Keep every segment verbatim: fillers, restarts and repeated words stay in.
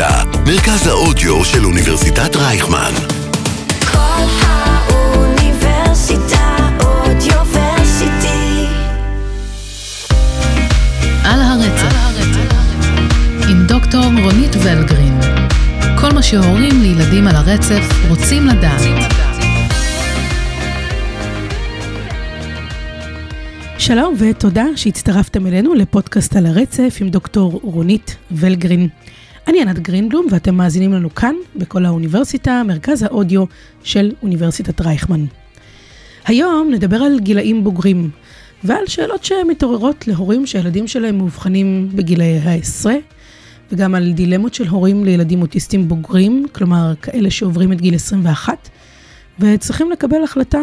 הידע, מרכז האודיו של אוניברסיטת רייכמן. כל האוניברסיטה אודיוורסיטי. על הרצף, עם דוקטור רונית ויילגרין. כל מה שהורים לילדים על הרצף רוצים לדעת. שלום ותודה שהצטרפתם אלינו לפודקאסט על הרצף עם דוקטור רונית ויילגרין. אני ענת גרינדלום ואתם מאזינים לנו כאן בכל האוניברסיטה, מרכז האודיו של אוניברסיטת רייכמן. היום נדבר על גילאים בוגרים ועל שאלות שמתעוררות להורים שהילדים שלהם מאובחנים בגילאי העשרה, וגם על דילמות של הורים לילדים אוטיסטים בוגרים, כלומר כאלה שעוברים את גיל עשרים ואחת וצריכים לקבל החלטה,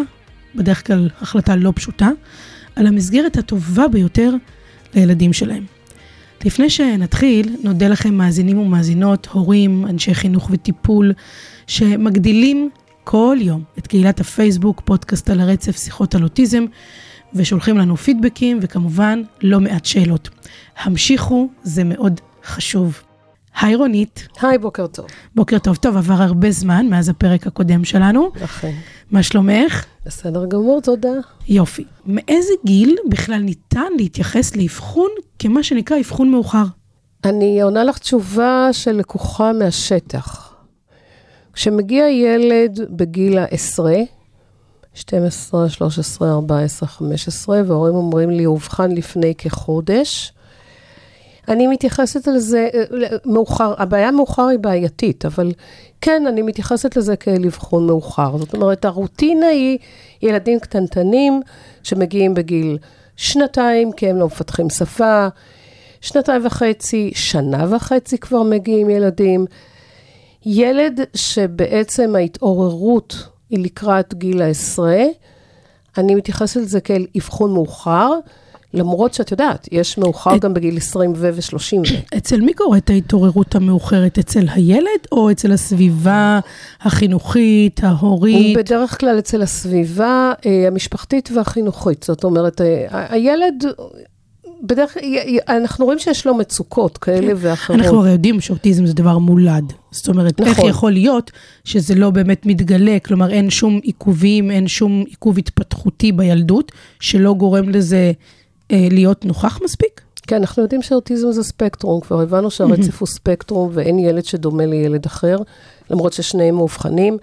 בדרך כלל החלטה לא פשוטה, על המסגרת הטובה ביותר לילדים שלהם. לפני שנתחיל, נודה לכם מאזינים ומאזינות, הורים, אנשי חינוך וטיפול, שמגדילים כל יום את קהילת הפייסבוק, פודקאסט על הרצף, שיחות על אוטיזם, ושולחים לנו פידבקים, וכמובן לא מעט שאלות. המשיכו, זה מאוד חשוב. היי רונית. היי, בוקר טוב. בוקר טוב, טוב, עבר הרבה זמן מאז הפרק הקודם שלנו. לכן. מה שלומך? בסדר גמור, תודה. יופי. מאיזה גיל בכלל ניתן להתייחס לאבחון כמה שנקרא אבחון מאוחר? אני עונה לך תשובה של לקוחה מהשטח. כשמגיע ילד בגיל העשרה, שתים עשרה, שלוש עשרה, ארבע עשרה, חמש עשרה, והורים אומרים לי, אובחן לפני כחודש, אני מתייחסת לזה מאוחר, הבעיה מאוחר היא בעייתית, אבל כן, אני מתייחסת לזה כאל אבחון מאוחר. זאת אומרת, הרוטינה היא ילדים קטנטנים שמגיעים בגיל שנתיים, כי הם לא מפתחים שפה, שנתיים וחצי, שנה וחצי כבר מגיעים ילדים. ילד שבעצם ההתעוררות היא לקראת גיל העשרה, אני מתייחסת לזה כאל אבחון מאוחר, למרות שאת יודעת, יש מאוחר גם בגיל עשרים ו-שלושים. אצל מי קורית ההתעוררות המאוחרת? אצל הילד או אצל הסביבה החינוכית, ההורית? בדרך כלל אצל הסביבה המשפחתית והחינוכית. זאת אומרת, הילד, בדרך, אנחנו רואים שיש לו מצוקות כאלה ואחרות. אנחנו הרי יודעים שאוטיזם זה דבר מולד. זאת אומרת, איך יכול להיות שזה לא באמת מתגלה, כלומר אין שום עיכובים, אין שום עיכוב התפתחותי בילדות, שלא גורם לזה להיות נוכח מספיק? כן, אנחנו יודעים שאוטיזם זה ספקטרום, כבר הבנו שהרצף הוא ספקטרום, ואין ילד שדומה לילד אחר, למרות ששניהם מאובחנים.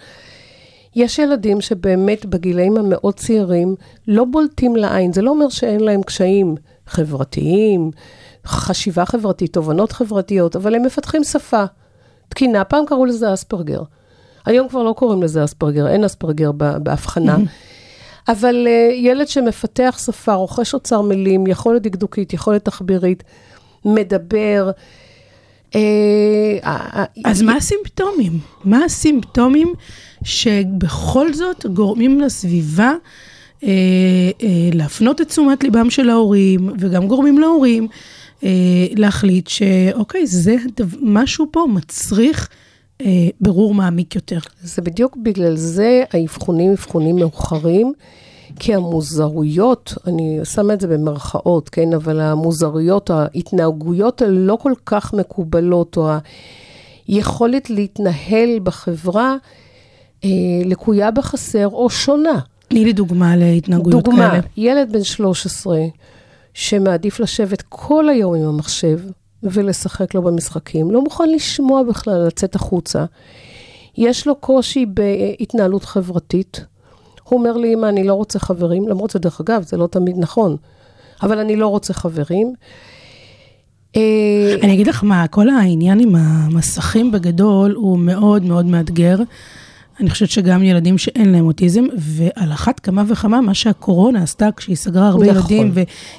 יש ילדים שבאמת בגילאים המאוד צעירים, לא בולטים לעין, זה לא אומר שאין להם קשיים חברתיים, חשיבה חברתית, תובנות חברתיות, אבל הם מפתחים שפה, תקינה, פעם קראו לזה אספרגר, היום כבר לא קוראים לזה אספרגר, אין אספרגר בהבחנה, אבל ילד שמפתח שפה, רוכש אוצר מילים, יכולת דקדוקית, יכולת תחבירית, מדבר. אז מה הסימפטומים? מה הסימפטומים שבכל זאת גורמים לסביבה להפנות את תשומת ליבם של ההורים, וגם גורמים להורים להחליט שאוקיי, זה משהו פה מצריך ברור מעמיק יותר. זה בדיוק בגלל זה, האבחונים, אבחונים מאוחרים, כי המוזרויות, אני שמה את זה במרכאות, כן, אבל המוזרויות, ההתנהגויות הלא כל כך מקובלות, או היכולת להתנהל בחברה, אה, לקויה בחסר או שונה. תני לי דוגמה להתנהגויות דוגמה, כאלה. דוגמה, ילד בן שלוש עשרה, שמעדיף לשבת כל היום עם המחשב, ולשחק לו במשחקים, לא מוכן לשמוע בכלל, לצאת החוצה. יש לו קושי בהתנהלות חברתית. הוא אומר לי, אמא, אני לא רוצה חברים, למרות שדרך אגב, זה לא תמיד נכון, אבל אני לא רוצה חברים. אני אגיד לך מה, כל העניין עם המסכים בגדול, הוא מאוד מאוד מאתגר. אני חושבת שגם ילדים שאין להם אוטיזם, ועל אחת כמה וכמה, מה שהקורונה עשתה, כשהיא סגרה הרבה ילדים,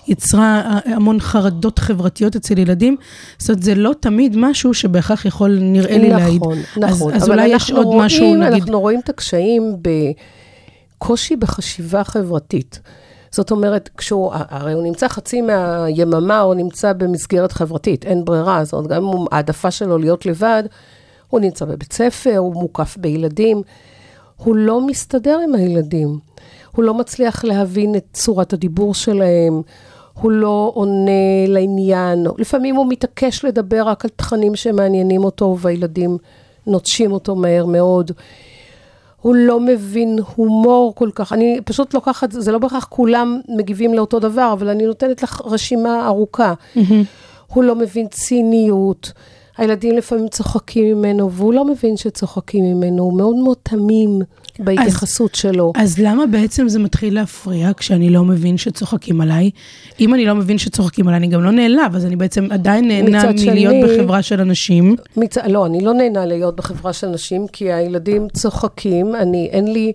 ויצרה המון חרדות חברתיות אצל ילדים, זאת אומרת, זה לא תמיד משהו שבהכרח יכול נראה לי להעיד. נכון, נכון. אז אולי יש עוד משהו, נגיד. אנחנו רואים את הקשיים בקושי בחשיבה חברתית. זאת אומרת, הרי הוא נמצא חצי מהיממה, הוא נמצא במסגרת חברתית, אין ברירה, זאת אומרת, גם אם העדפה שלו להיות לבד, הוא נמצא בבית ספר, הוא מוקף בילדים, הוא לא מסתדר עם הילדים, הוא לא מצליח להבין את צורת הדיבור שלהם, הוא לא עונה לעניין, לפעמים הוא מתעקש לדבר רק על תכנים שמעניינים אותו, והילדים נוטשים אותו מהר מאוד. הוא לא מבין הומור כל כך, אני פשוט לוקחת, זה לא בהכרח כולם מגיבים לאותו דבר, אבל אני נותנת לך רשימה ארוכה. Mm-hmm. הוא לא מבין ציניות, הילדים לפעמים צוחקים ממנו, והוא לא מבין שצוחקים ממנו, הוא מאוד מאוד תמים בהתייחסות שלו. אז למה בעצם זה מתחיל להפריע כשאני לא מבין שצוחקים עליי? אם אני לא מבין שצוחקים עליי, אני גם לא נעלב, אז אני בעצם עדיין נהנה מלהיות בחברה של אנשים. לא, אני לא נהנה להיות בחברה של אנשים, כי הילדים צוחקים, אני, אין לי,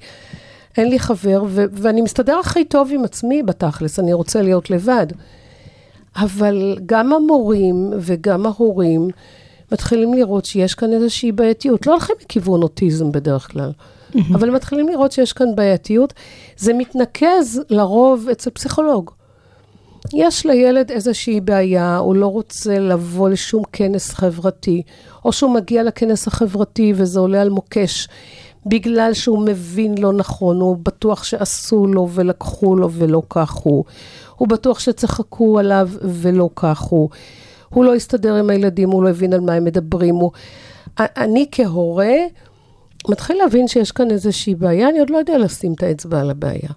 אין לי חבר, ואני מסתדר הכי טוב עם עצמי בתכלס, אני רוצה להיות לבד. אבל גם המורים וגם ההורים מתחילים לראות שיש כאן איזושהי בעייתיות, לא הולכים מכיוון אוטיזם בדרך כלל, mm-hmm. אבל מתחילים לראות שיש כאן בעייתיות, זה מתנקז לרוב אצל פסיכולוג. יש לילד איזושהי בעיה, הוא לא רוצה לבוא לשום כנס חברתי, או שהוא מגיע לכנס החברתי וזה עולה על מוקש, בגלל שהוא מבין לא נכון, הוא בטוח שעשו לו ולקחו לו ולא כך הוא, הוא בטוח שצחקו עליו ולא כך הוא, הוא לא הסתדר עם הילדים, הוא לא הבין על מה הם מדברים, הוא... אני כהורה מתחיל להבין שיש כאן איזושהי בעיה, אני עוד לא יודע לשים את האצבע על הבעיה.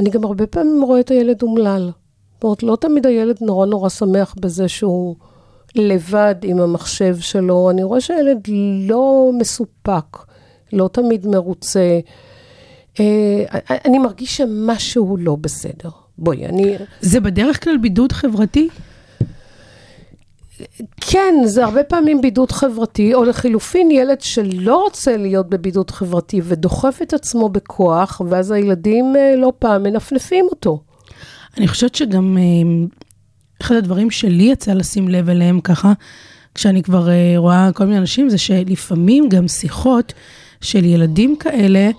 אני גם הרבה פעמים רואה את הילד אומלל, זאת אומרת, לא תמיד הילד נורא נורא שמח בזה שהוא לבד עם המחשב שלו, אני רואה שהילד לא מסופק, לא תמיד מרוצה, אני מרגיש שמשהו לא בסדר. בואי, אני... זה בדרך כלל בידוד חברתי? כן, זה הרבה פעמים בידוד חברתי, או לחילופין ילד שלא רוצה להיות בבידוד חברתי, ודוחף את עצמו בכוח, ואז הילדים לא פעם מנפנפים אותו. אני חושבת שגם אחד הדברים שלי יצא לשים לב אליהם ככה, כשאני כבר רואה כל מיני אנשים, זה שלפעמים גם שיחות של ילדים כאלה,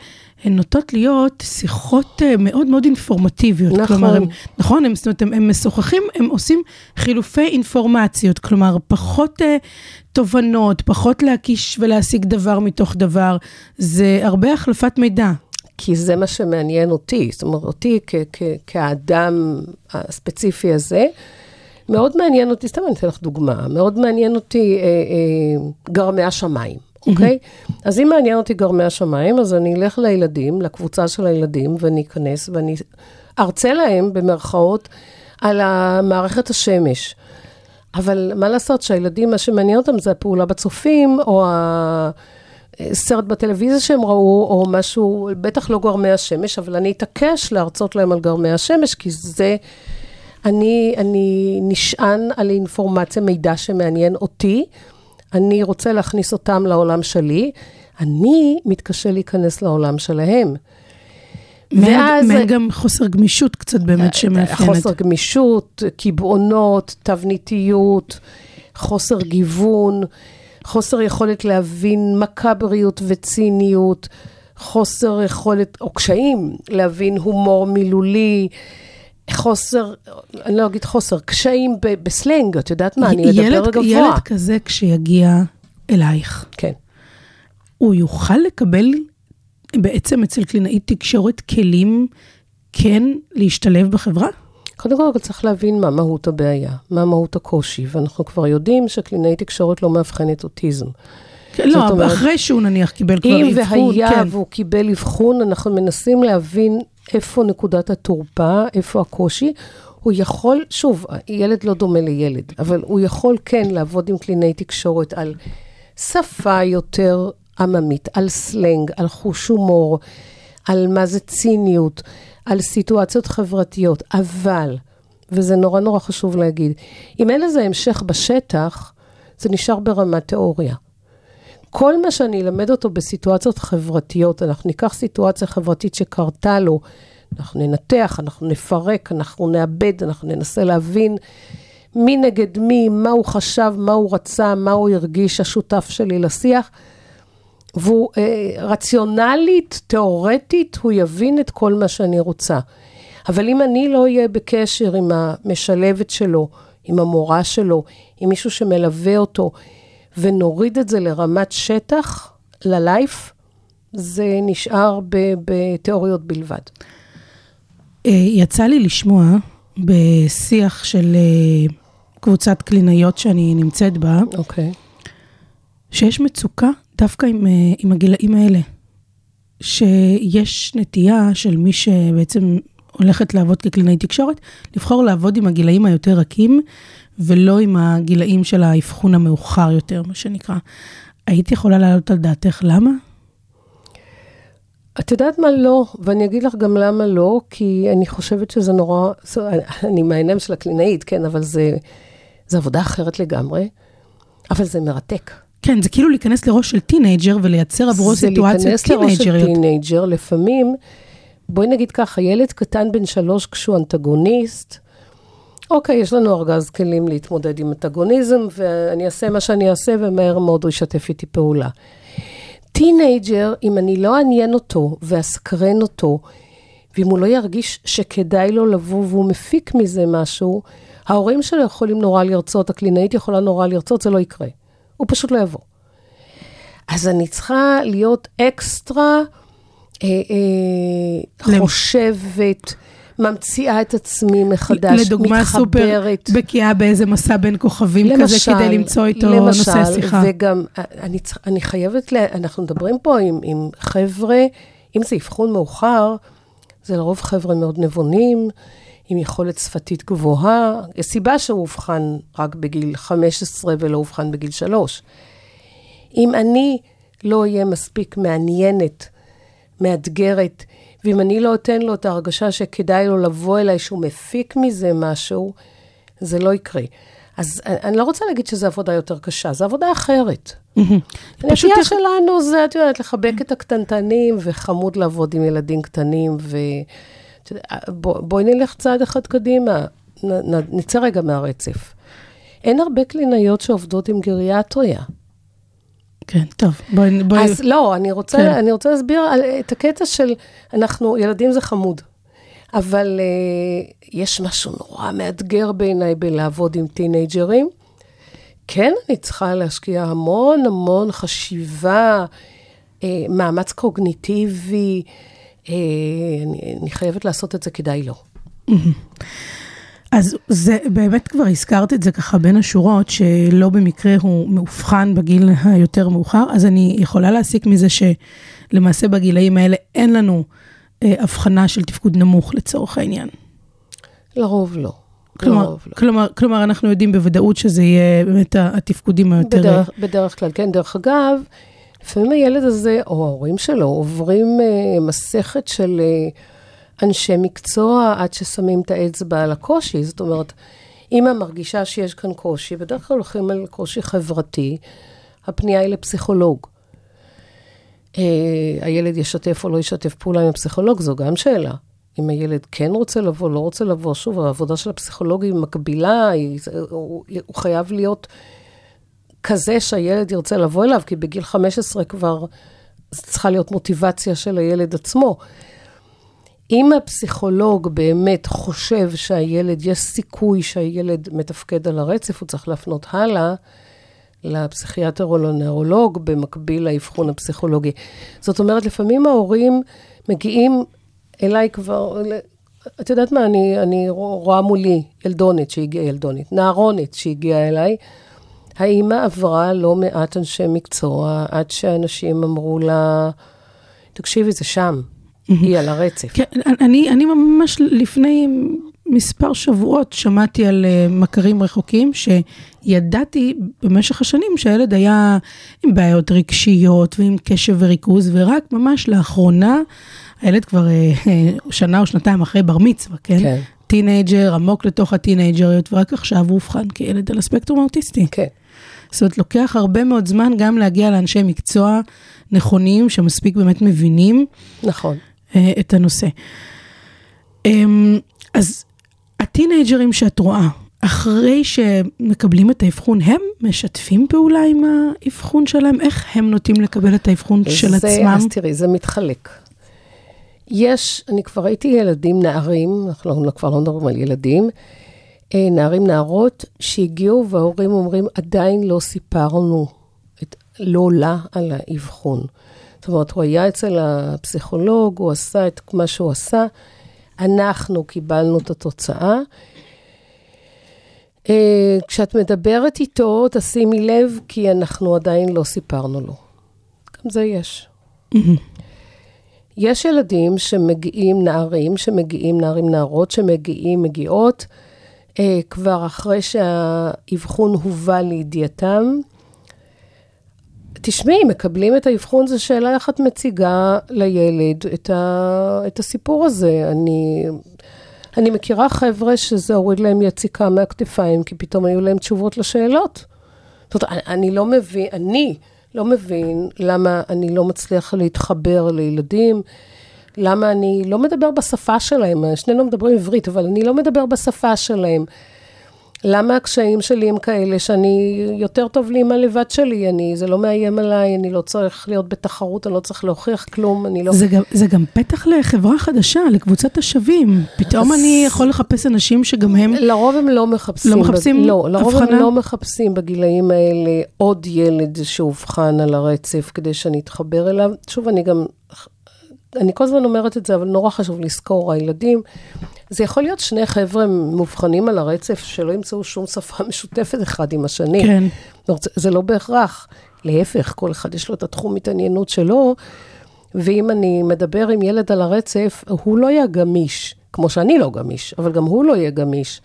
הן נוטות להיות שיחות מאוד מאוד אינפורמטיביות. נכון. כלומר, הם, נכון, הם, הם, הם משוחחים, הם עושים חילופי אינפורמציות, כלומר, פחות uh, תובנות, פחות להקיש ולהשיג דבר מתוך דבר, זה הרבה החלפת מידע. כי זה מה שמעניין אותי, זאת אומרת, אותי כ- כ- כאדם הספציפי הזה, מאוד מעניין אותי, סתם אני אתן לך דוגמה, מאוד מעניין אותי אה, אה, גרמי השמיים. אוקיי? Okay? אז אם מעניין אותי גרמי השמיים, אז אני אלך לילדים, לקבוצה של הילדים, ואני אכנס, ואני ארצה להם במרכאות על מערכת השמש. אבל מה לעשות שהילדים, מה שמעניין אותם זה הפעולה בצופים, או הסרט בטלוויזיה שהם ראו, או משהו, בטח לא גרמי השמש, אבל אני אתעקש להרצות להם על גרמי השמש, כי זה, אני, אני נשען על אינפורמציה, מידע שמעניין אותי, אני רוצה להכניס אותם לעולם שלי, אני מתקשה להיכנס לעולם שלהם. ואז... גם חוסר גמישות קצת באמת שמאפיינת. חוסר גמישות, כיבעונות, תבניתיות, חוסר גיוון, חוסר יכולת להבין מקבריות וציניות, חוסר יכולת, או קשיים, להבין הומור מילולי, חוסר, אני לא אגיד חוסר, קשיים בסלנג, את יודעת מה, אני מדבר גבוה. ילד כזה כשיגיע אלייך, כן. הוא יוכל לקבל בעצם אצל קלינאית תקשורת כלים כן להשתלב בחברה? קודם כל צריך להבין מה מהות הבעיה, מה מהות הקושי, ואנחנו כבר יודעים שקלינאית תקשורת לא מאבחנת אוטיזם. לא, אבל אחרי שהוא נניח קיבל כבר אבחון, אם והיה והוא קיבל אבחון, אנחנו מנסים להבין איפה נקודת התורפה, איפה הקושי, הוא יכול, שוב, ילד לא דומה לילד, אבל הוא יכול כן לעבוד עם קלינאי תקשורת על שפה יותר עממית, על סלנג, על חוש הומור, על מה זה ציניות, על סיטואציות חברתיות, אבל, וזה נורא נורא חשוב להגיד, אם אין לזה המשך בשטח, זה נשאר ברמת תיאוריה. כל מה שאני אלמד אותו בסיטואציות חברתיות, אנחנו ניקח סיטואציה חברתית שקרתה לו, אנחנו ננתח, אנחנו נפרק, אנחנו נאבד, אנחנו ננסה להבין מי נגד מי, מה הוא חשב, מה הוא רצה, מה הוא הרגיש, השותף שלי לשיח, והוא אה, רציונלית, תיאורטית, הוא יבין את כל מה שאני רוצה. אבל אם אני לא אהיה בקשר עם המשלבת שלו, עם המורה שלו, עם מישהו שמלווה אותו, ונוריד את זה לרמת שטח, ללייף, זה נשאר בתיאוריות בלבד. יצא לי לשמוע בשיח של קבוצת קלינאיות שאני נמצאת בה, אוקיי. שיש מצוקה דווקא עם, עם הגילאים האלה, שיש נטייה של מי שבעצם הולכת לעבוד כקלינאי תקשורת, לבחור לעבוד עם הגילאים היותר רכים, ולא עם הגילאים של ההבחון המאוחר יותר, מה שנקרא. הייתי יכולה לעלות על דעתך, למה? את יודעת מה לא, ואני אגיד לך גם למה לא, כי אני חושבת שזה נורא, אני מהעיניים של הקלינאית, כן, אבל זה, זה עבודה אחרת לגמרי, אבל זה מרתק. כן, זה כאילו להיכנס לראש של טינאג'ר, ולייצר עבורו סיטואציות טינאג'ריות. זה להיכנס לראש של טינאג'ר, לפעמים, בואי נגיד ככה, ילד קטן בן שלוש, כשהוא אנטגוניסט, אוקיי, יש לנו ארגז כלים להתמודד עם אנטגוניזם, ואני אעשה מה שאני אעשה, ומהר מאוד הוא ישתף איתי פעולה. טינאג'ר, אם אני לא אעניין אותו, ואסקרן אותו, ואם הוא לא ירגיש שכדאי לו לבוא, והוא מפיק מזה משהו, ההורים שלו יכולים נורא לרצות, הקלינאית יכולה נורא לרצות, זה לא יקרה. הוא פשוט לא יבוא. אז אני צריכה להיות אקסטרה, אה, אה, חושבת, ממציאה את עצמי מחדש, לדוגמה מתחברת. לדוגמה סופר בקיאה באיזה מסע בין כוכבים למשל, כזה, כדי למצוא איתו למשל, נושא שיחה. וגם, אני, אני חייבת, לה, אנחנו מדברים פה עם, עם חבר'ה, אם זה אבחון מאוחר, זה לרוב חבר'ה מאוד נבונים, עם יכולת שפתית גבוהה, הסיבה שהוא הובחן רק בגיל חמש עשרה ולא הובחן בגיל שלוש. אם אני לא אהיה מספיק מעניינת, מאתגרת, ואם אני לא אתן לו את ההרגשה שכדאי לו לבוא אליי, שהוא מפיק מזה משהו, זה לא יקרה. אז אני לא רוצה להגיד שזו עבודה יותר קשה, זו עבודה אחרת. הנטייה שלנו זה, את יודעת, לחבק את הקטנטנים, וחמוד לעבוד עם ילדים קטנים, ו... בוא, בואי נלך צעד אחד קדימה, נ, נ, נצא רגע מהרצף. אין הרבה קלינאיות שעובדות עם גריאטריה. כן, טוב. בואי, בואי... אז לא, אני רוצה, כן. אני רוצה להסביר על, את הקטע של, אנחנו, ילדים זה חמוד, אבל אה, יש משהו נורא מאתגר בעיניי בלעבוד עם טינאג'רים. כן, אני צריכה להשקיע המון המון חשיבה, אה, מאמץ קוגניטיבי, אני, אני חייבת לעשות את זה, כדאי לא. אז זה, באמת כבר הזכרת את זה ככה בין השורות, שלא במקרה הוא מאובחן בגיל היותר מאוחר, אז אני יכולה להסיק מזה שלמעשה בגילאים האלה אין לנו אה, הבחנה של תפקוד נמוך לצורך העניין. לרוב לא. כלומר, לרוב לא. כלומר, כלומר אנחנו יודעים בוודאות שזה יהיה באמת התפקודים היותר... בדרך, בדרך כלל, כן, דרך אגב... לפעמים הילד הזה, או ההורים שלו, עוברים אה, מסכת של אה, אנשי מקצוע, עד ששמים את האצבע על הקושי. זאת אומרת, אמא מרגישה שיש כאן קושי, בדרך כלל הולכים על קושי חברתי, הפנייה היא לפסיכולוג. אה, הילד ישתף או לא ישתף פעולה עם הפסיכולוג, זו גם שאלה. אם הילד כן רוצה לבוא, לא רוצה לבוא, שוב, העבודה של הפסיכולוג היא מקבילה, היא, הוא, הוא חייב להיות... כזה שהילד ירצה לבוא אליו, כי בגיל חמש עשרה כבר צריכה להיות מוטיבציה של הילד עצמו. אם הפסיכולוג באמת חושב שהילד, יש סיכוי שהילד מתפקד על הרצף, הוא צריך להפנות הלאה לפסיכיאטר או לנוירולוג, במקביל לאבחון הפסיכולוגי. זאת אומרת, לפעמים ההורים מגיעים אליי כבר, את יודעת מה, אני, אני רואה מולי ילדונת שהגיעה, ילדונת, נערונת שהגיעה אליי, האמא עברה לא מעט אנשי מקצוע, עד שאנשים אמרו לה, תקשיבי, זה שם, היא על הרצף. כן, אני, אני ממש לפני מספר שבועות שמעתי על מכרים רחוקים, שידעתי במשך השנים שהילד היה עם בעיות רגשיות, ועם קשב וריכוז, ורק ממש לאחרונה, הילד כבר שנה או שנתיים אחרי בר מצווה, כן? כן. טינאג'ר, עמוק לתוך הטינאג'ריות, ורק עכשיו הוא אובחן כילד על הספקטרום האוטיסטי. כן. זאת אומרת, לוקח הרבה מאוד זמן גם להגיע לאנשי מקצוע נכונים, שמספיק באמת מבינים נכון. את הנושא. אז הטינאג'רים שאת רואה, אחרי שמקבלים את האבחון, הם משתפים פעולה עם האבחון שלהם? איך הם נוטים לקבל את האבחון של עצמם? אז תראי, זה מתחלק. יש, אני כבר ראיתי ילדים נערים, אנחנו כבר לא מדברים על ילדים, נערים נערות שהגיעו וההורים אומרים, עדיין לא סיפרנו, את, לא לה על האבחון. זאת אומרת, הוא היה אצל הפסיכולוג, הוא עשה את מה שהוא עשה, אנחנו קיבלנו את התוצאה. כשאת מדברת איתו, תשימי לב, כי אנחנו עדיין לא סיפרנו לו. גם זה יש. יש ילדים שמגיעים, נערים שמגיעים, נערים נערות שמגיעים, מגיעות, כבר אחרי שהאבחון הובא לידיעתם. תשמעי, מקבלים את האבחון, זו שאלה אחת מציגה לילד את, ה, את הסיפור הזה. אני, אני מכירה חבר'ה שזה הוריד להם יציקה מהכתפיים, כי פתאום היו להם תשובות לשאלות. זאת אומרת, אני לא מבין, אני לא מבין למה אני לא מצליח להתחבר לילדים, למה אני לא מדבר בשפה שלהם, שנינו מדברים עברית, אבל אני לא מדבר בשפה שלהם. למה הקשיים שלי הם כאלה, שאני יותר טוב לי עם הלבד שלי, אני, זה לא מאיים עליי, אני לא צריך להיות בתחרות, אני לא צריך להוכיח כלום, אני לא... זה גם, זה גם פתח לחברה חדשה, לקבוצת השווים. פתאום אז... אני יכול לחפש אנשים שגם הם... לרוב הם לא מחפשים. לא מחפשים הבחנה? לא, לרוב הם לא מחפשים בגילאים האלה עוד ילד שהובחן על הרצף, כדי שאני אתחבר אליו. שוב, אני גם... אני כל הזמן אומרת את זה, אבל נורא חשוב לזכור, הילדים, זה יכול להיות שני חבר'ה מובחנים על הרצף, שלא ימצאו שום שפה משותפת אחד עם השני. כן. זה, זה לא בהכרח, להפך, כל אחד יש לו את התחום התעניינות שלו, ואם אני מדבר עם ילד על הרצף, הוא לא יהיה גמיש, כמו שאני לא גמיש, אבל גם הוא לא יהיה גמיש.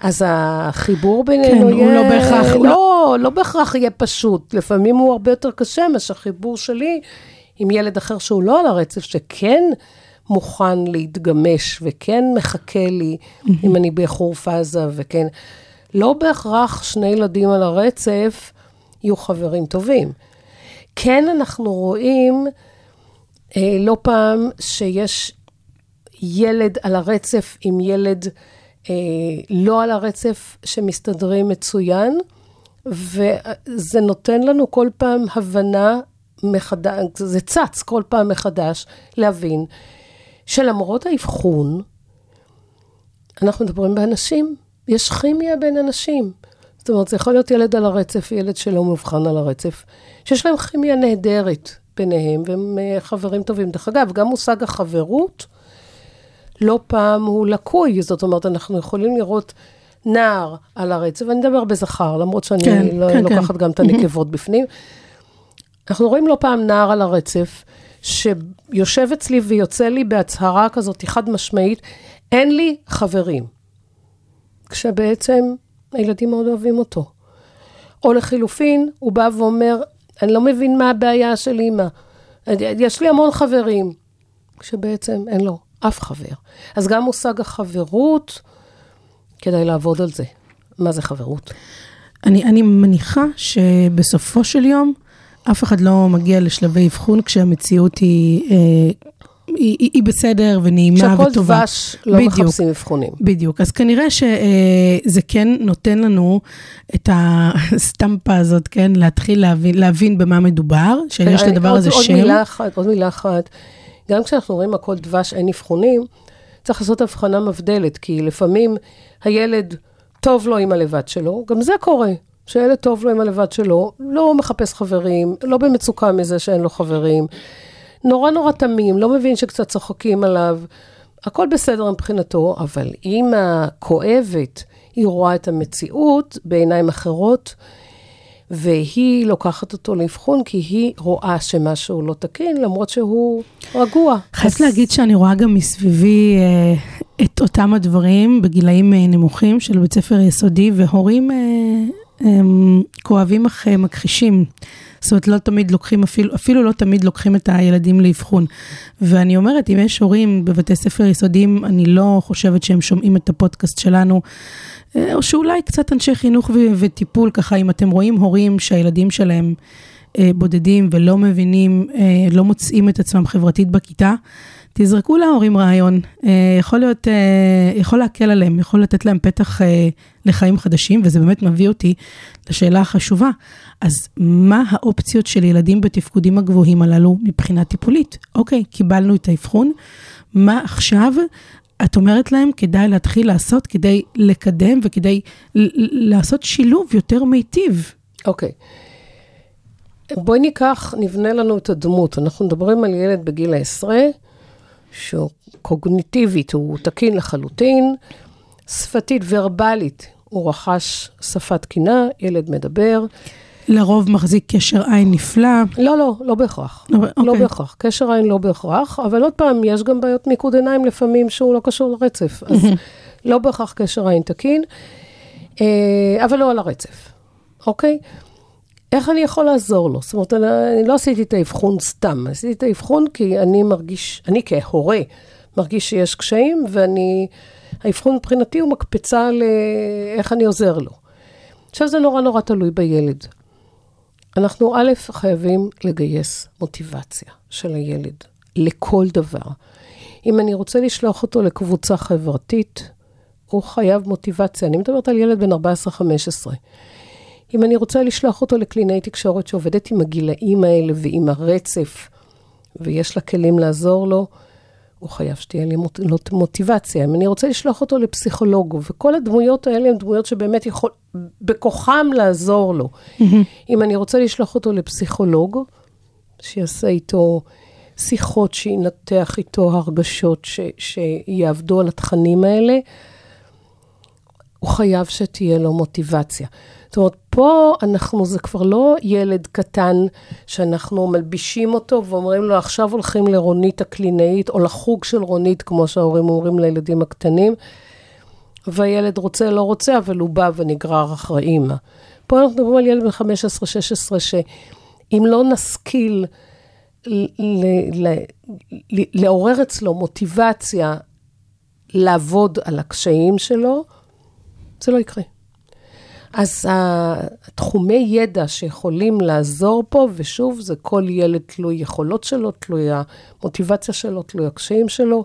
אז החיבור בינינו כן, יהיה... הוא לא בהכרח... לא, לא, לא בהכרח יהיה פשוט, לפעמים הוא הרבה יותר קשה, מה שהחיבור שלי... עם ילד אחר שהוא לא על הרצף, שכן מוכן להתגמש, וכן מחכה לי, אם אני בחור פאזה, וכן, לא בהכרח שני ילדים על הרצף, יהיו חברים טובים. כן אנחנו רואים, אה, לא פעם שיש ילד על הרצף, עם ילד אה, לא על הרצף, שמסתדרים מצוין, וזה נותן לנו כל פעם הבנה, מחדש, זה צץ כל פעם מחדש, להבין שלמרות האבחון, אנחנו מדברים באנשים, יש כימיה בין אנשים. זאת אומרת, זה יכול להיות ילד על הרצף, ילד שלא מאובחן על הרצף, שיש להם כימיה נהדרת ביניהם, והם חברים טובים. דרך אגב, גם מושג החברות, לא פעם הוא לקוי, זאת אומרת, אנחנו יכולים לראות נער על הרצף, ואני מדבר בזכר, למרות שאני כן, לא כן, לוקחת כן. גם את הנקבות בפנים, אנחנו רואים לא פעם נער על הרצף, שיושב אצלי ויוצא לי בהצהרה כזאת, חד משמעית, אין לי חברים. כשבעצם הילדים מאוד אוהבים אותו. או לחילופין, הוא בא ואומר, אני לא מבין מה הבעיה של אמא. יש לי המון חברים. כשבעצם אין לו אף חבר. אז גם מושג החברות, כדאי לעבוד על זה. מה זה חברות? אני, אני מניחה שבסופו של יום, אף אחד לא מגיע לשלבי אבחון, כשהמציאות היא, היא, היא, היא בסדר ונעימה וטובה. כשכל דבש לא בדיוק, מחפשים אבחונים. בדיוק. אז כנראה שזה כן נותן לנו את הסטמפה הזאת, כן, להתחיל להבין, להבין במה מדובר, שיש כן, לדבר עוד, הזה עוד שם. מילה אחת, עוד מילה אחת, גם כשאנחנו רואים הכל דבש אין אבחונים, צריך לעשות הבחנה מבדלת, כי לפעמים הילד טוב לו עם הלבד שלו, גם זה קורה. שהילד טוב לו עם הלבד שלו, לא מחפש חברים, לא במצוקה מזה שאין לו חברים, נורא נורא תמים, לא מבין שקצת צוחקים עליו, הכל בסדר מבחינתו, אבל אמא כואבת, היא רואה את המציאות בעיניים אחרות, והיא לוקחת אותו לאבחון, כי היא רואה שמשהו לא תקין, למרות שהוא רגוע. חייבת להגיד שאני רואה גם מסביבי את אותם הדברים, בגילאים נמוכים של בית ספר יסודי, והורים... הם כואבים אך מכחישים, זאת אומרת לא תמיד לוקחים, אפילו, אפילו לא תמיד לוקחים את הילדים לאבחון, ואני אומרת אם יש הורים בבתי ספר יסודיים, אני לא חושבת שהם שומעים את הפודקאסט שלנו, או שאולי קצת אנשי חינוך ו- וטיפול ככה, אם אתם רואים הורים שהילדים שלהם אה, בודדים ולא מבינים, אה, לא מוצאים את עצמם חברתית בכיתה, תזרקו להורים רעיון, יכול להיות, יכול להקל עליהם, יכול לתת להם פתח לחיים חדשים, וזה באמת מביא אותי לשאלה החשובה. אז מה האופציות של ילדים בתפקודים הגבוהים הללו מבחינה טיפולית? אוקיי, קיבלנו את האבחון, מה עכשיו את אומרת להם כדאי להתחיל לעשות, כדי לקדם וכדי לעשות שילוב יותר מיטיב? אוקיי. בואי ניקח, נבנה לנו את הדמות, אנחנו מדברים על ילד בגיל העשרה, שקוגניטיבית הוא תקין לחלוטין, שפתית ורבלית הוא רכש שפה תקינה, ילד מדבר. לרוב מחזיק קשר עין נפלא. לא, לא, לא בהכרח. לא, אוקיי. לא בהכרח. קשר עין לא בהכרח, אבל עוד פעם, יש גם בעיות מיקוד עיניים לפעמים שהוא לא קשור לרצף, אז לא בהכרח קשר עין תקין, אבל לא על הרצף. אוקיי? איך אני יכול לעזור לו? זאת אומרת, אני לא עשיתי את האבחון סתם, עשיתי את האבחון כי אני מרגיש, אני כהורה מרגיש שיש קשיים, ואני, האבחון מבחינתי הוא מקפצה לאיך אני עוזר לו. עכשיו זה נורא נורא תלוי בילד. אנחנו א' חייבים לגייס מוטיבציה של הילד לכל דבר. אם אני רוצה לשלוח אותו לקבוצה חברתית, הוא חייב מוטיבציה. אני מדברת על ילד בן ארבע עשרה חמש עשרה. אם אני רוצה לשלוח אותו לקליני תקשורת שעובדת עם הגילאים האלה ועם הרצף, ויש לה כלים לעזור לו, הוא חייב שתהיה לי מוטיבציה. אם אני רוצה לשלוח אותו לפסיכולוג, וכל הדמויות האלה הן דמויות שבאמת יכול, בכוחם לעזור לו. אם אני רוצה לשלוח אותו לפסיכולוג, שיעשה איתו שיחות, שינתח איתו הרגשות, ש, שיעבדו על התכנים האלה, הוא חייב שתהיה לו מוטיבציה. זאת אומרת, פה אנחנו, זה כבר לא ילד קטן שאנחנו מלבישים אותו ואומרים לו, עכשיו הולכים לרונית הקלינאית, או לחוג של רונית, כמו שההורים אומרים לילדים הקטנים, והילד רוצה, לא רוצה, אבל הוא בא ונגרר אחרי אימא. פה אנחנו מדברים על ילד בן חמש עשרה שש עשרה, שאם לא נשכיל לעורר אצלו מוטיבציה לעבוד על הקשיים שלו, זה לא יקרה. אז התחומי ידע שיכולים לעזור פה, ושוב, זה כל ילד תלוי יכולות שלו, תלוי המוטיבציה שלו, תלוי הקשיים שלו,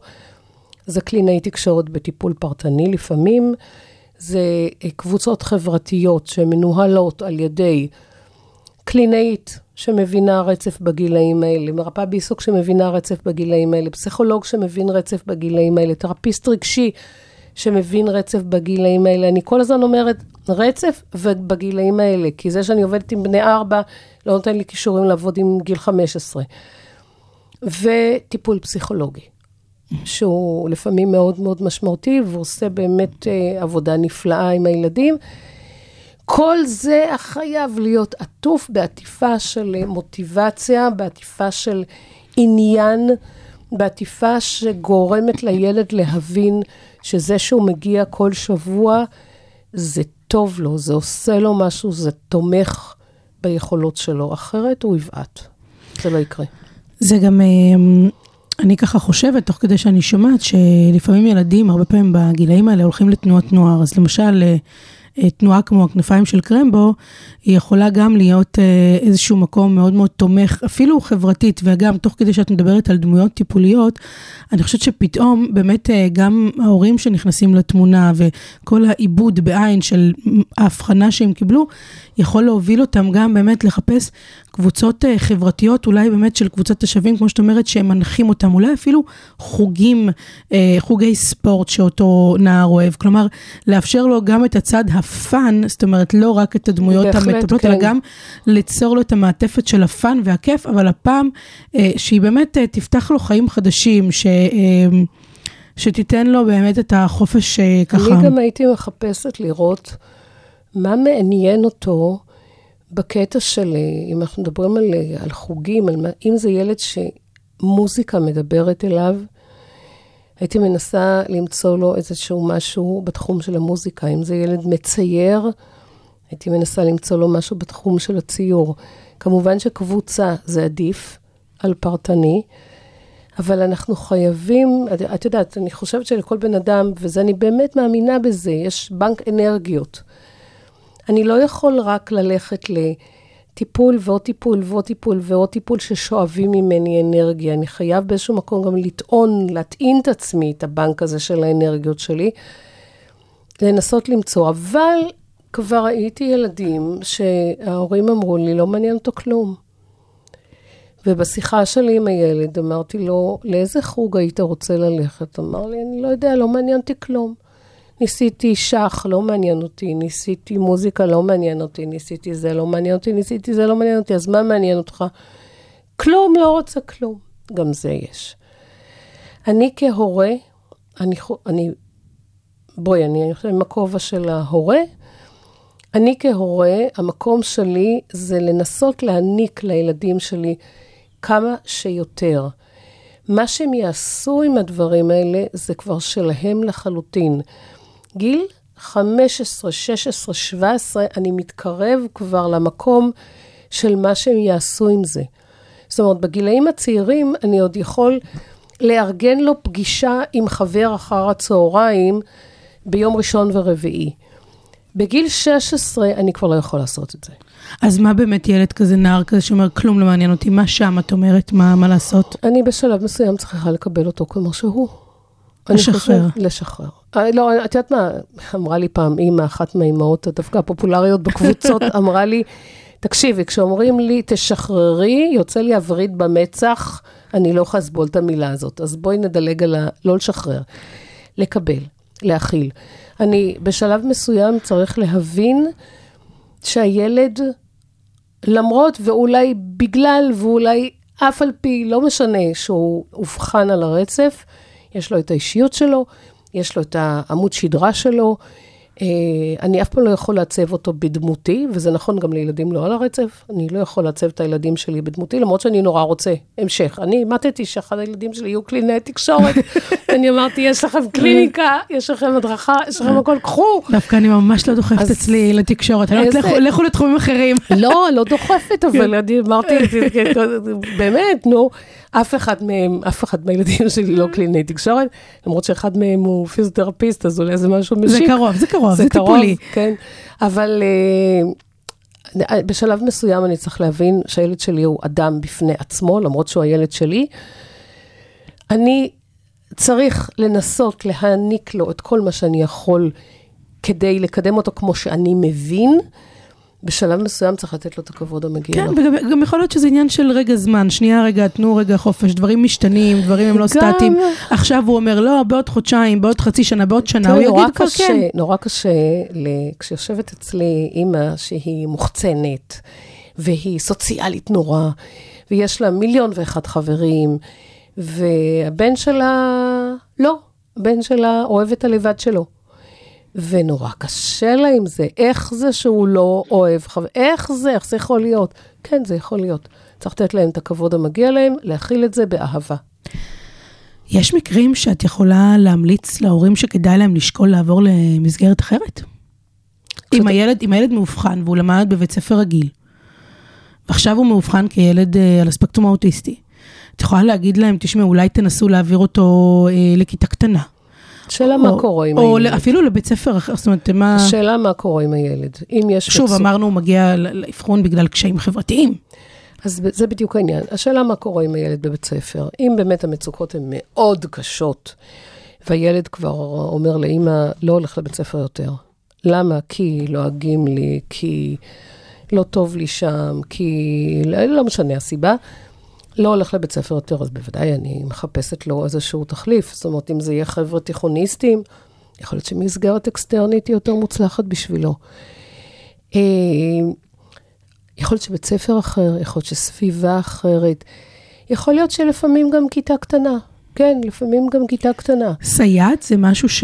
זה קלינאי תקשורת בטיפול פרטני לפעמים, זה קבוצות חברתיות שמנוהלות על ידי קלינאית שמבינה רצף בגילאים האלה, מרפאה בעיסוק שמבינה רצף בגילאים האלה, פסיכולוג שמבין רצף בגילאים האלה, תרפיסט רגשי, שמבין רצף בגילאים האלה. אני כל הזמן אומרת רצף ובגילאים האלה, כי זה שאני עובדת עם בני ארבע, לא נותן לי כישורים לעבוד עם גיל חמש עשרה. וטיפול פסיכולוגי, שהוא לפעמים מאוד מאוד משמעותי, ועושה באמת אה, עבודה נפלאה עם הילדים. כל זה חייב להיות עטוף בעטיפה של מוטיבציה, בעטיפה של עניין, בעטיפה שגורמת לילד להבין שזה שהוא מגיע כל שבוע, זה טוב לו, זה עושה לו משהו, זה תומך ביכולות שלו. אחרת הוא יבעט. זה לא יקרה. זה גם, אני ככה חושבת, תוך כדי שאני שומעת, שלפעמים ילדים, הרבה פעמים בגילאים האלה, הולכים לתנועת נוער. אז למשל, תנועה כמו הכנפיים של קרמבו, היא יכולה גם להיות איזשהו מקום מאוד מאוד תומך, אפילו חברתית, וגם תוך כדי שאת מדברת על דמויות טיפוליות, אני חושבת שפתאום באמת גם ההורים שנכנסים לתמונה, וכל העיבוד בעין של ההבחנה שהם קיבלו, יכול להוביל אותם גם באמת לחפש קבוצות חברתיות, אולי באמת של קבוצת השווים, כמו שאת אומרת, שהם מנחים אותם, אולי אפילו חוגים, חוגי ספורט שאותו נער אוהב, כלומר, לאפשר לו גם את הצד הפן, זאת אומרת, לא רק את הדמויות המטפלות, כן. אלא גם ליצור לו את המעטפת של הפן והכיף, אבל הפעם אה, שהיא באמת אה, תפתח לו חיים חדשים, ש, אה, שתיתן לו באמת את החופש אה, ככה. אני גם הייתי מחפשת לראות מה מעניין אותו בקטע של, אם אנחנו מדברים על, על חוגים, על מה, אם זה ילד שמוזיקה מדברת אליו, הייתי מנסה למצוא לו איזשהו משהו בתחום של המוזיקה. אם זה ילד מצייר, הייתי מנסה למצוא לו משהו בתחום של הציור. כמובן שקבוצה זה עדיף על פרטני, אבל אנחנו חייבים, את יודעת, אני חושבת שלכל בן אדם, וזה אני באמת מאמינה בזה, יש בנק אנרגיות. אני לא יכול רק ללכת לטיפול ועוד טיפול ועוד טיפול ועוד טיפול ששואבים ממני אנרגיה. אני חייב באיזשהו מקום גם לטעון, להטעין את עצמי, את הבנק הזה של האנרגיות שלי, לנסות למצוא. אבל כבר הייתי ילדים שההורים אמרו לי, לא מעניין אותו כלום. ובשיחה שלי עם הילד אמרתי לו, לאיזה חוג היית רוצה ללכת? אמר לי, אני לא יודע, לא מעניינתי כלום. ניסיתי שח, לא מעניין אותי, ניסיתי מוזיקה, לא מעניין אותי, ניסיתי זה, לא מעניין אותי, ניסיתי זה, לא מעניין אותי, אז מה מעניין אותך? כלום, לא רוצה כלום. גם זה יש. אני כהורה, אני, אני, בואי, אני חושב עם הכובע של ההורה, אני כהורה, המקום שלי זה לנסות להעניק לילדים שלי כמה שיותר. מה שהם יעשו עם הדברים האלה, זה כבר שלהם לחלוטין. גיל חמש עשרה, שש עשרה, שבע עשרה, אני מתקרב כבר למקום של מה שהם יעשו עם זה. זאת אומרת, בגילאים הצעירים אני עוד יכול לארגן לו פגישה עם חבר אחר הצהריים ביום ראשון ורביעי. בגיל שש עשרה אני כבר לא יכול לעשות את זה. אז מה באמת ילד כזה, נער כזה שאומר, כלום לא מעניין אותי, מה שם את אומרת, מה, מה לעשות? אני בשלב מסוים צריכה לקבל אותו כמו שהוא. לשחרר. לשחרר. לא, את יודעת מה, אמרה לי פעם, אימא, אחת מהאימהות הדווקא הפופולריות בקבוצות, אמרה לי, תקשיבי, כשאומרים לי, תשחררי, יוצא לי עברית במצח, אני לא יכולה לסבול את המילה הזאת. אז בואי נדלג על ה... לא לשחרר. לקבל, להכיל. אני בשלב מסוים צריך להבין שהילד, למרות ואולי בגלל ואולי אף על פי, לא משנה שהוא הובחן על הרצף, יש לו את האישיות שלו, יש לו את העמוד שדרה שלו, אני אף פעם לא יכול לעצב אותו בדמותי, וזה נכון גם לילדים לא על הרצף, אני לא יכול לעצב את הילדים שלי בדמותי, למרות שאני נורא רוצה המשך. אני מתתי שאחד הילדים שלי יהיו קלינאי תקשורת, אני אמרתי, יש לכם קליניקה, יש לכם הדרכה, יש לכם הכל, קחו. דווקא אני ממש לא דוחפת אצלי לתקשורת, לכו לתחומים אחרים. לא, לא דוחפת, אבל אני אמרתי, באמת, נו, אף אחד מהם, אף אחד מהילדים שלי לא קלינאי תקשורת, למרות שאחד מהם הוא פיזיותרפיסט, אז אולי זה משהו משיק. זה קרוב, זה קרוב. זה טיפולי. כן, אבל בשלב מסוים אני צריך להבין שהילד שלי הוא אדם בפני עצמו, למרות שהוא הילד שלי. אני צריך לנסות להעניק לו את כל מה שאני יכול, כדי לקדם אותו כמו שאני מבין, בשלב מסוים צריך לתת לו את הכבוד המגיע. כן, וגם יכול להיות שזה עניין של רגע זמן, שנייה רגע, תנו רגע חופש, דברים משתנים, דברים הם לא סטטיים. עכשיו הוא אומר, לא, בעוד חודשיים, בעוד חצי שנה, בעוד שנה, הוא יגיד כבר כן. נורא קשה, כשיושבת אצלי אימא שהיא מוחצנת, והיא סוציאלית נורא, ויש לה מיליון ואחד חברים, והבן שלה, לא, הבן שלה אוהב את הלבד שלו. ונורא קשה לה עם זה, איך זה שהוא לא אוהב, איך זה, איך זה יכול להיות? כן, זה יכול להיות. צריך לתת להם את הכבוד המגיע להם, להכיל את זה באהבה. יש מקרים שאת יכולה להמליץ להורים שכדאי להם לשקול לעבור למסגרת אחרת? אם הילד, אם הילד מאובחן והוא למד בבית ספר רגיל, ועכשיו הוא מאובחן כילד על הספקטרום האוטיסטי, את יכולה להגיד להם, תשמע, אולי תנסו להעביר אותו לכיתה קטנה. שאלה מה קורה עם הילד. או אפילו לבית ספר, זאת אומרת, מה... שאלה מה קורה עם הילד. שוב, אמרנו, הוא מגיע לאבחון בגלל קשיים חברתיים. אז זה בדיוק העניין. השאלה מה קורה עם הילד בבית ספר. אם באמת המצוקות הן מאוד קשות, והילד כבר אומר לאמא, לא הולך לבית ספר יותר. למה? כי לא אגים לי, כי לא טוב לי שם, כי לא משנה הסיבה. לא הולך לבית ספר יותר, אז בוודאי אני מחפשת לו איזשהו תחליף. זאת אומרת, אם זה יהיה חבר'ה תיכוניסטים, יכול להיות שמסגרת אקסטרנית היא יותר מוצלחת בשבילו. יכול להיות שבית ספר אחר, יכול להיות שסביבה אחרת, יכול להיות שלפעמים גם כיתה קטנה. כן, לפעמים גם כיתה קטנה. סייעת זה משהו ש...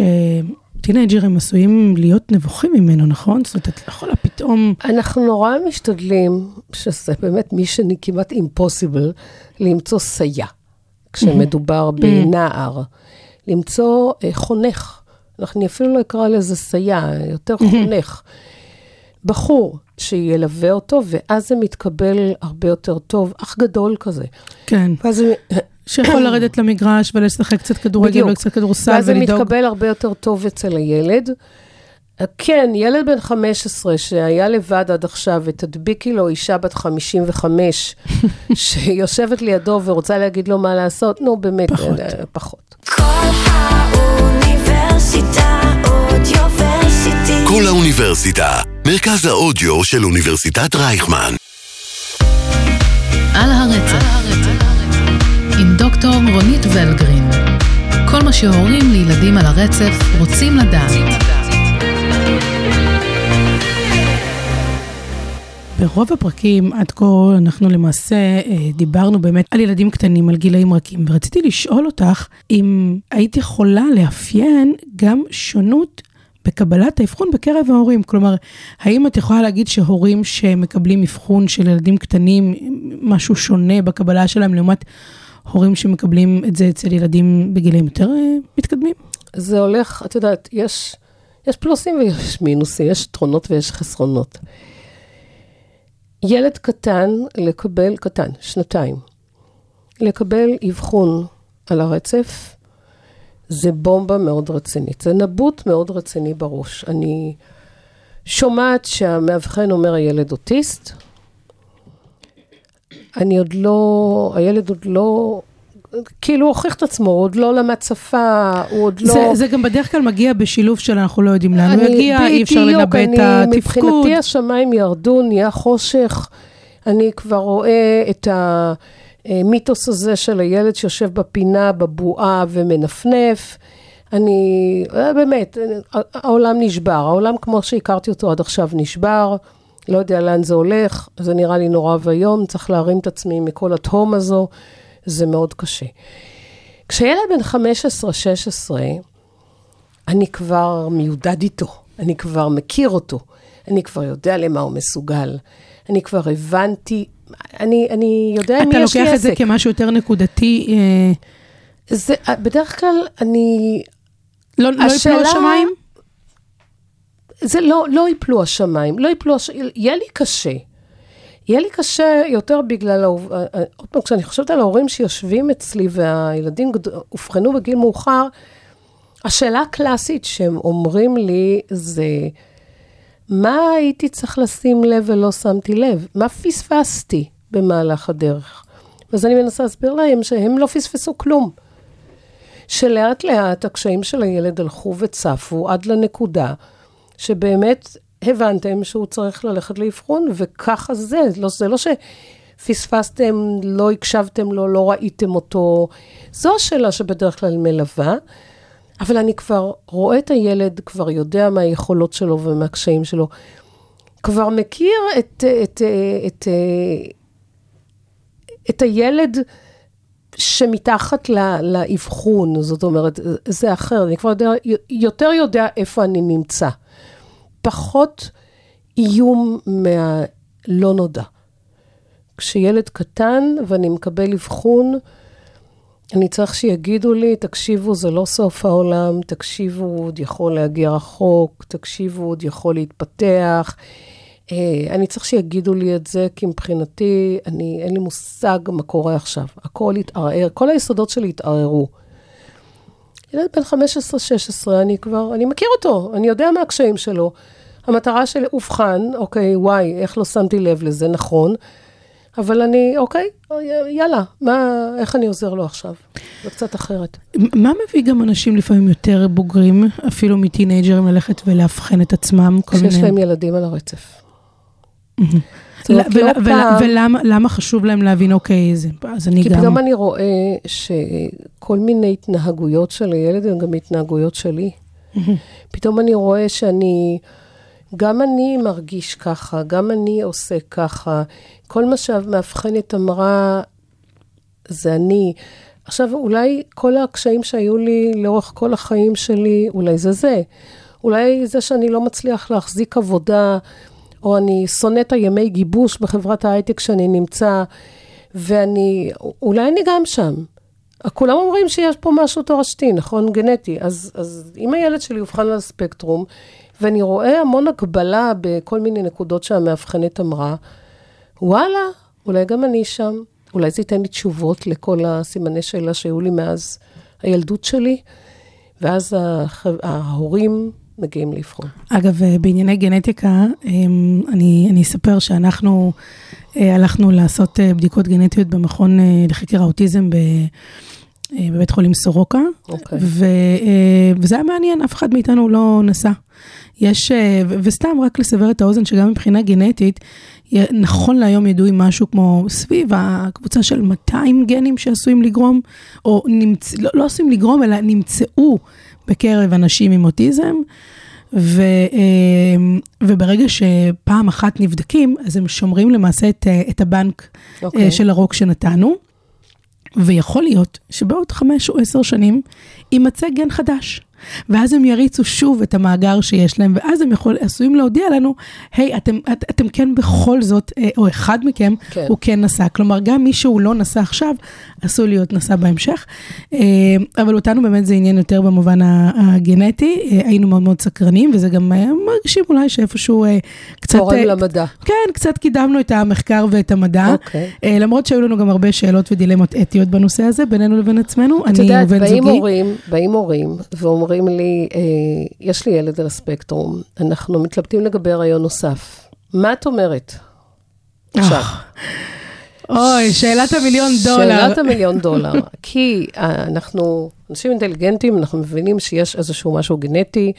טינג'רים עשויים להיות נבוכים ממנו, נכון? זאת אומרת, את לא יכולה פתאום... אנחנו נורא משתדלים, שזה באמת מי שכמעט אימפוסיבל, למצוא סייע, כשמדובר בנער. למצוא חונך. אנחנו אפילו לא אקרא לזה סייע, יותר חונך. בחור שילווה אותו, ואז זה מתקבל הרבה יותר טוב, אך גדול כזה. כן. ואז זה... שיכול לרדת למגרש ולשחק קצת כדורגל וקצת כדורסל ולדאוג. ואז זה מתקבל הרבה יותר טוב אצל הילד. כן, ילד בן חמש עשרה שהיה לבד עד עכשיו, ותדביקי לו אישה בת חמישים וחמש, שיושבת לידו ורוצה להגיד לו מה לעשות, נו באמת, פחות. כל האוניברסיטה, אודיוורסיטי. כל האוניברסיטה, מרכז האודיו של אוניברסיטת רייכמן. על הרצף. עם דוקטור רונית ויילגרין. כל מה שהורים לילדים על הרצף רוצים לדעת. ברוב הפרקים עד כה אנחנו למעשה דיברנו באמת על ילדים קטנים, על גילאים רכים, ורציתי לשאול אותך אם היית יכולה לאפיין גם שונות בקבלת האבחון בקרב ההורים. כלומר, האם את יכולה להגיד שהורים שמקבלים אבחון של ילדים קטנים, משהו שונה בקבלה שלהם לעומת הורים שמקבלים את זה אצל ילדים בגילאים יותר מתקדמים? זה הולך, את יודעת, יש, יש פלוסים ויש מינוסים, יש יתרונות ויש חסרונות. ילד קטן לקבל, קטן, שנתיים, לקבל אבחון על הרצף, זה בומבה מאוד רצינית, זה נבוט מאוד רציני בראש. אני שומעת שהמאבחן אומר הילד אוטיסט, אני עוד לא, הילד עוד לא, כאילו הוכיח את עצמו, הוא עוד לא למד שפה, הוא עוד לא... זה, זה גם בדרך כלל מגיע בשילוב של אנחנו לא יודעים לאן הוא יגיע, אי אפשר לנבא את התפקוד. מבחינתי השמיים ירדו, נהיה חושך, אני כבר רואה את ה... מיתוס הזה של הילד שיושב בפינה, בבועה ומנפנף. אני, באמת, העולם נשבר. העולם כמו שהכרתי אותו עד עכשיו נשבר. לא יודע לאן זה הולך. זה נראה לי נורא ויום. צריך להרים את עצמי מכל התהום הזו. זה מאוד קשה. כשילד בן חמש עשרה שש עשרה, אני כבר מיודד איתו. אני כבר מכיר אותו. אני כבר יודע למה הוא מסוגל. אני כבר הבנתי אני, אני יודע מי יש לי עסק. אתה לוקח את זה כמשהו יותר נקודתי? זה, בדרך כלל אני... לא, השאלה, לא יפלו השמיים? זה לא, לא יפלו השמיים. לא יפלו הש... יהיה לי קשה. יהיה לי קשה יותר בגלל... עוד פעם, כשאני חושבת על ההורים שיושבים אצלי, והילדים הובחנו בגיל מאוחר, השאלה הקלאסית שהם אומרים לי זה... מה הייתי צריך לשים לב ולא שמתי לב? מה פספסתי במהלך הדרך? אז אני מנסה להסביר להם שהם לא פספסו כלום. שלאט לאט הקשיים של הילד הלכו וצפו עד לנקודה שבאמת הבנתם שהוא צריך ללכת לאבחון, וככה זה. לא, זה לא שפספסתם, לא הקשבתם לו, לא ראיתם אותו. זו השאלה שבדרך כלל מלווה. אבל אני כבר רואה את הילד, כבר יודע מה היכולות שלו ומה הקשיים שלו, כבר מכיר את, את, את, את הילד שמתחת לאבחון, זאת אומרת, זה אחר, אני כבר יודע, יותר יודע איפה אני נמצא, פחות איום מהלא נודע. כשילד קטן ואני מקבל אבחון, אני צריך שיגידו לי, תקשיבו, זה לא סוף העולם, תקשיבו, עוד יכול להגיע רחוק, תקשיבו, עוד יכול להתפתח. אני צריך שיגידו לי את זה, כי מבחינתי, אני, אין לי מושג מה קורה עכשיו. הכל התערער, כל היסודות שלי התערערו. ילד בן חמש עשרה שש עשרה, אני כבר, אני מכיר אותו, אני יודע מה הקשיים שלו. המטרה שלי, אובחן, אוקיי, וואי, איך לא שמתי לב לזה, נכון. אבל אני, אוקיי, יאללה, מה, איך אני עוזר לו עכשיו? זה קצת אחרת. מה מביא גם אנשים לפעמים יותר בוגרים, אפילו מטינאג'רים, ללכת ולהבחן את עצמם? שיש להם ילדים על הרצף. ולמה חשוב להם להבין, אוקיי, זה, אז אני גם... כי פתאום אני רואה שכל מיני התנהגויות של הילד, גם התנהגויות שלי. פתאום אני רואה שאני... גם אני מרגיש ככה, גם אני עושה ככה, כל מה שהמאבחנת אמרה, זה אני. עכשיו, אולי כל הקשיים שהיו לי לאורך כל החיים שלי, אולי זה זה. אולי זה שאני לא מצליח להחזיק עבודה, או אני שונא את הימי גיבוש בחברת ההייטק שאני נמצא, ואני, אולי אני גם שם. כולם אומרים שיש פה משהו תורשתי, נכון? גנטי. אז, אז אם הילד שלי יובחן לספקטרום, ואני רואה המון הקבלה בכל מיני נקודות שהמאבחנת אמרה, וואלה, אולי גם אני שם, אולי זה ייתן לי תשובות לכל הסימני שאלה שהיו לי מאז הילדות שלי, ואז ההורים מגיעים לבחון. אגב, בענייני גנטיקה, אני, אני אספר שאנחנו הלכנו לעשות בדיקות גנטיות במכון לחקר האוטיזם ב... בבית חולים סורוקה, okay. ו, וזה היה מעניין, אף אחד מאיתנו לא נסע. יש, וסתם רק לסבר את האוזן, שגם מבחינה גנטית, נכון להיום ידעו עם משהו כמו סביב, הקבוצה של מאתיים גנים שעשויים לגרום, או נמצ... לא, לא עשויים לגרום, אלא נמצאו בקרב אנשים עם אוטיזם, ו, וברגע שפעם אחת נבדקים, אז הם שומרים למעשה את, את הבנק okay. של הרוק שנתנו, ויכול להיות שבעוד חמש או עשר שנים יימצא גן חדש. ואז הם יריצו שוב את המאגר שיש להם, ואז הם יכול, עשויים להודיע לנו, היי, אתם, את, אתם כן בכל זאת, או אחד מכם, כן. הוא כן נסע. כלומר, גם מי שהוא לא נסע עכשיו, עשוי להיות נסע בהמשך. אבל אותנו באמת זה עניין יותר במובן הגנטי, היינו מאוד מאוד סקרנים, וזה גם מרגישים אולי שאיפשהו קצת... קוראים למדע. כן, קצת קידמנו את המחקר ואת המדע. אוקיי. למרות שהיו לנו גם הרבה שאלות ודילמות אתיות בנושא הזה, בינינו לבין עצמנו. את יודעת, באים הורים, באים הורים, ואומרים, לי, אה, יש לי ילד על הספקטרום, אנחנו מתלבטים לגבי רעיון נוסף. מה את אומרת? עכשיו. אוי, שאלת המיליון דולר. שאלת המיליון דולר. כי אנחנו אנשים אינטליגנטים, אנחנו מבינים שיש איזשהו משהו גנטי,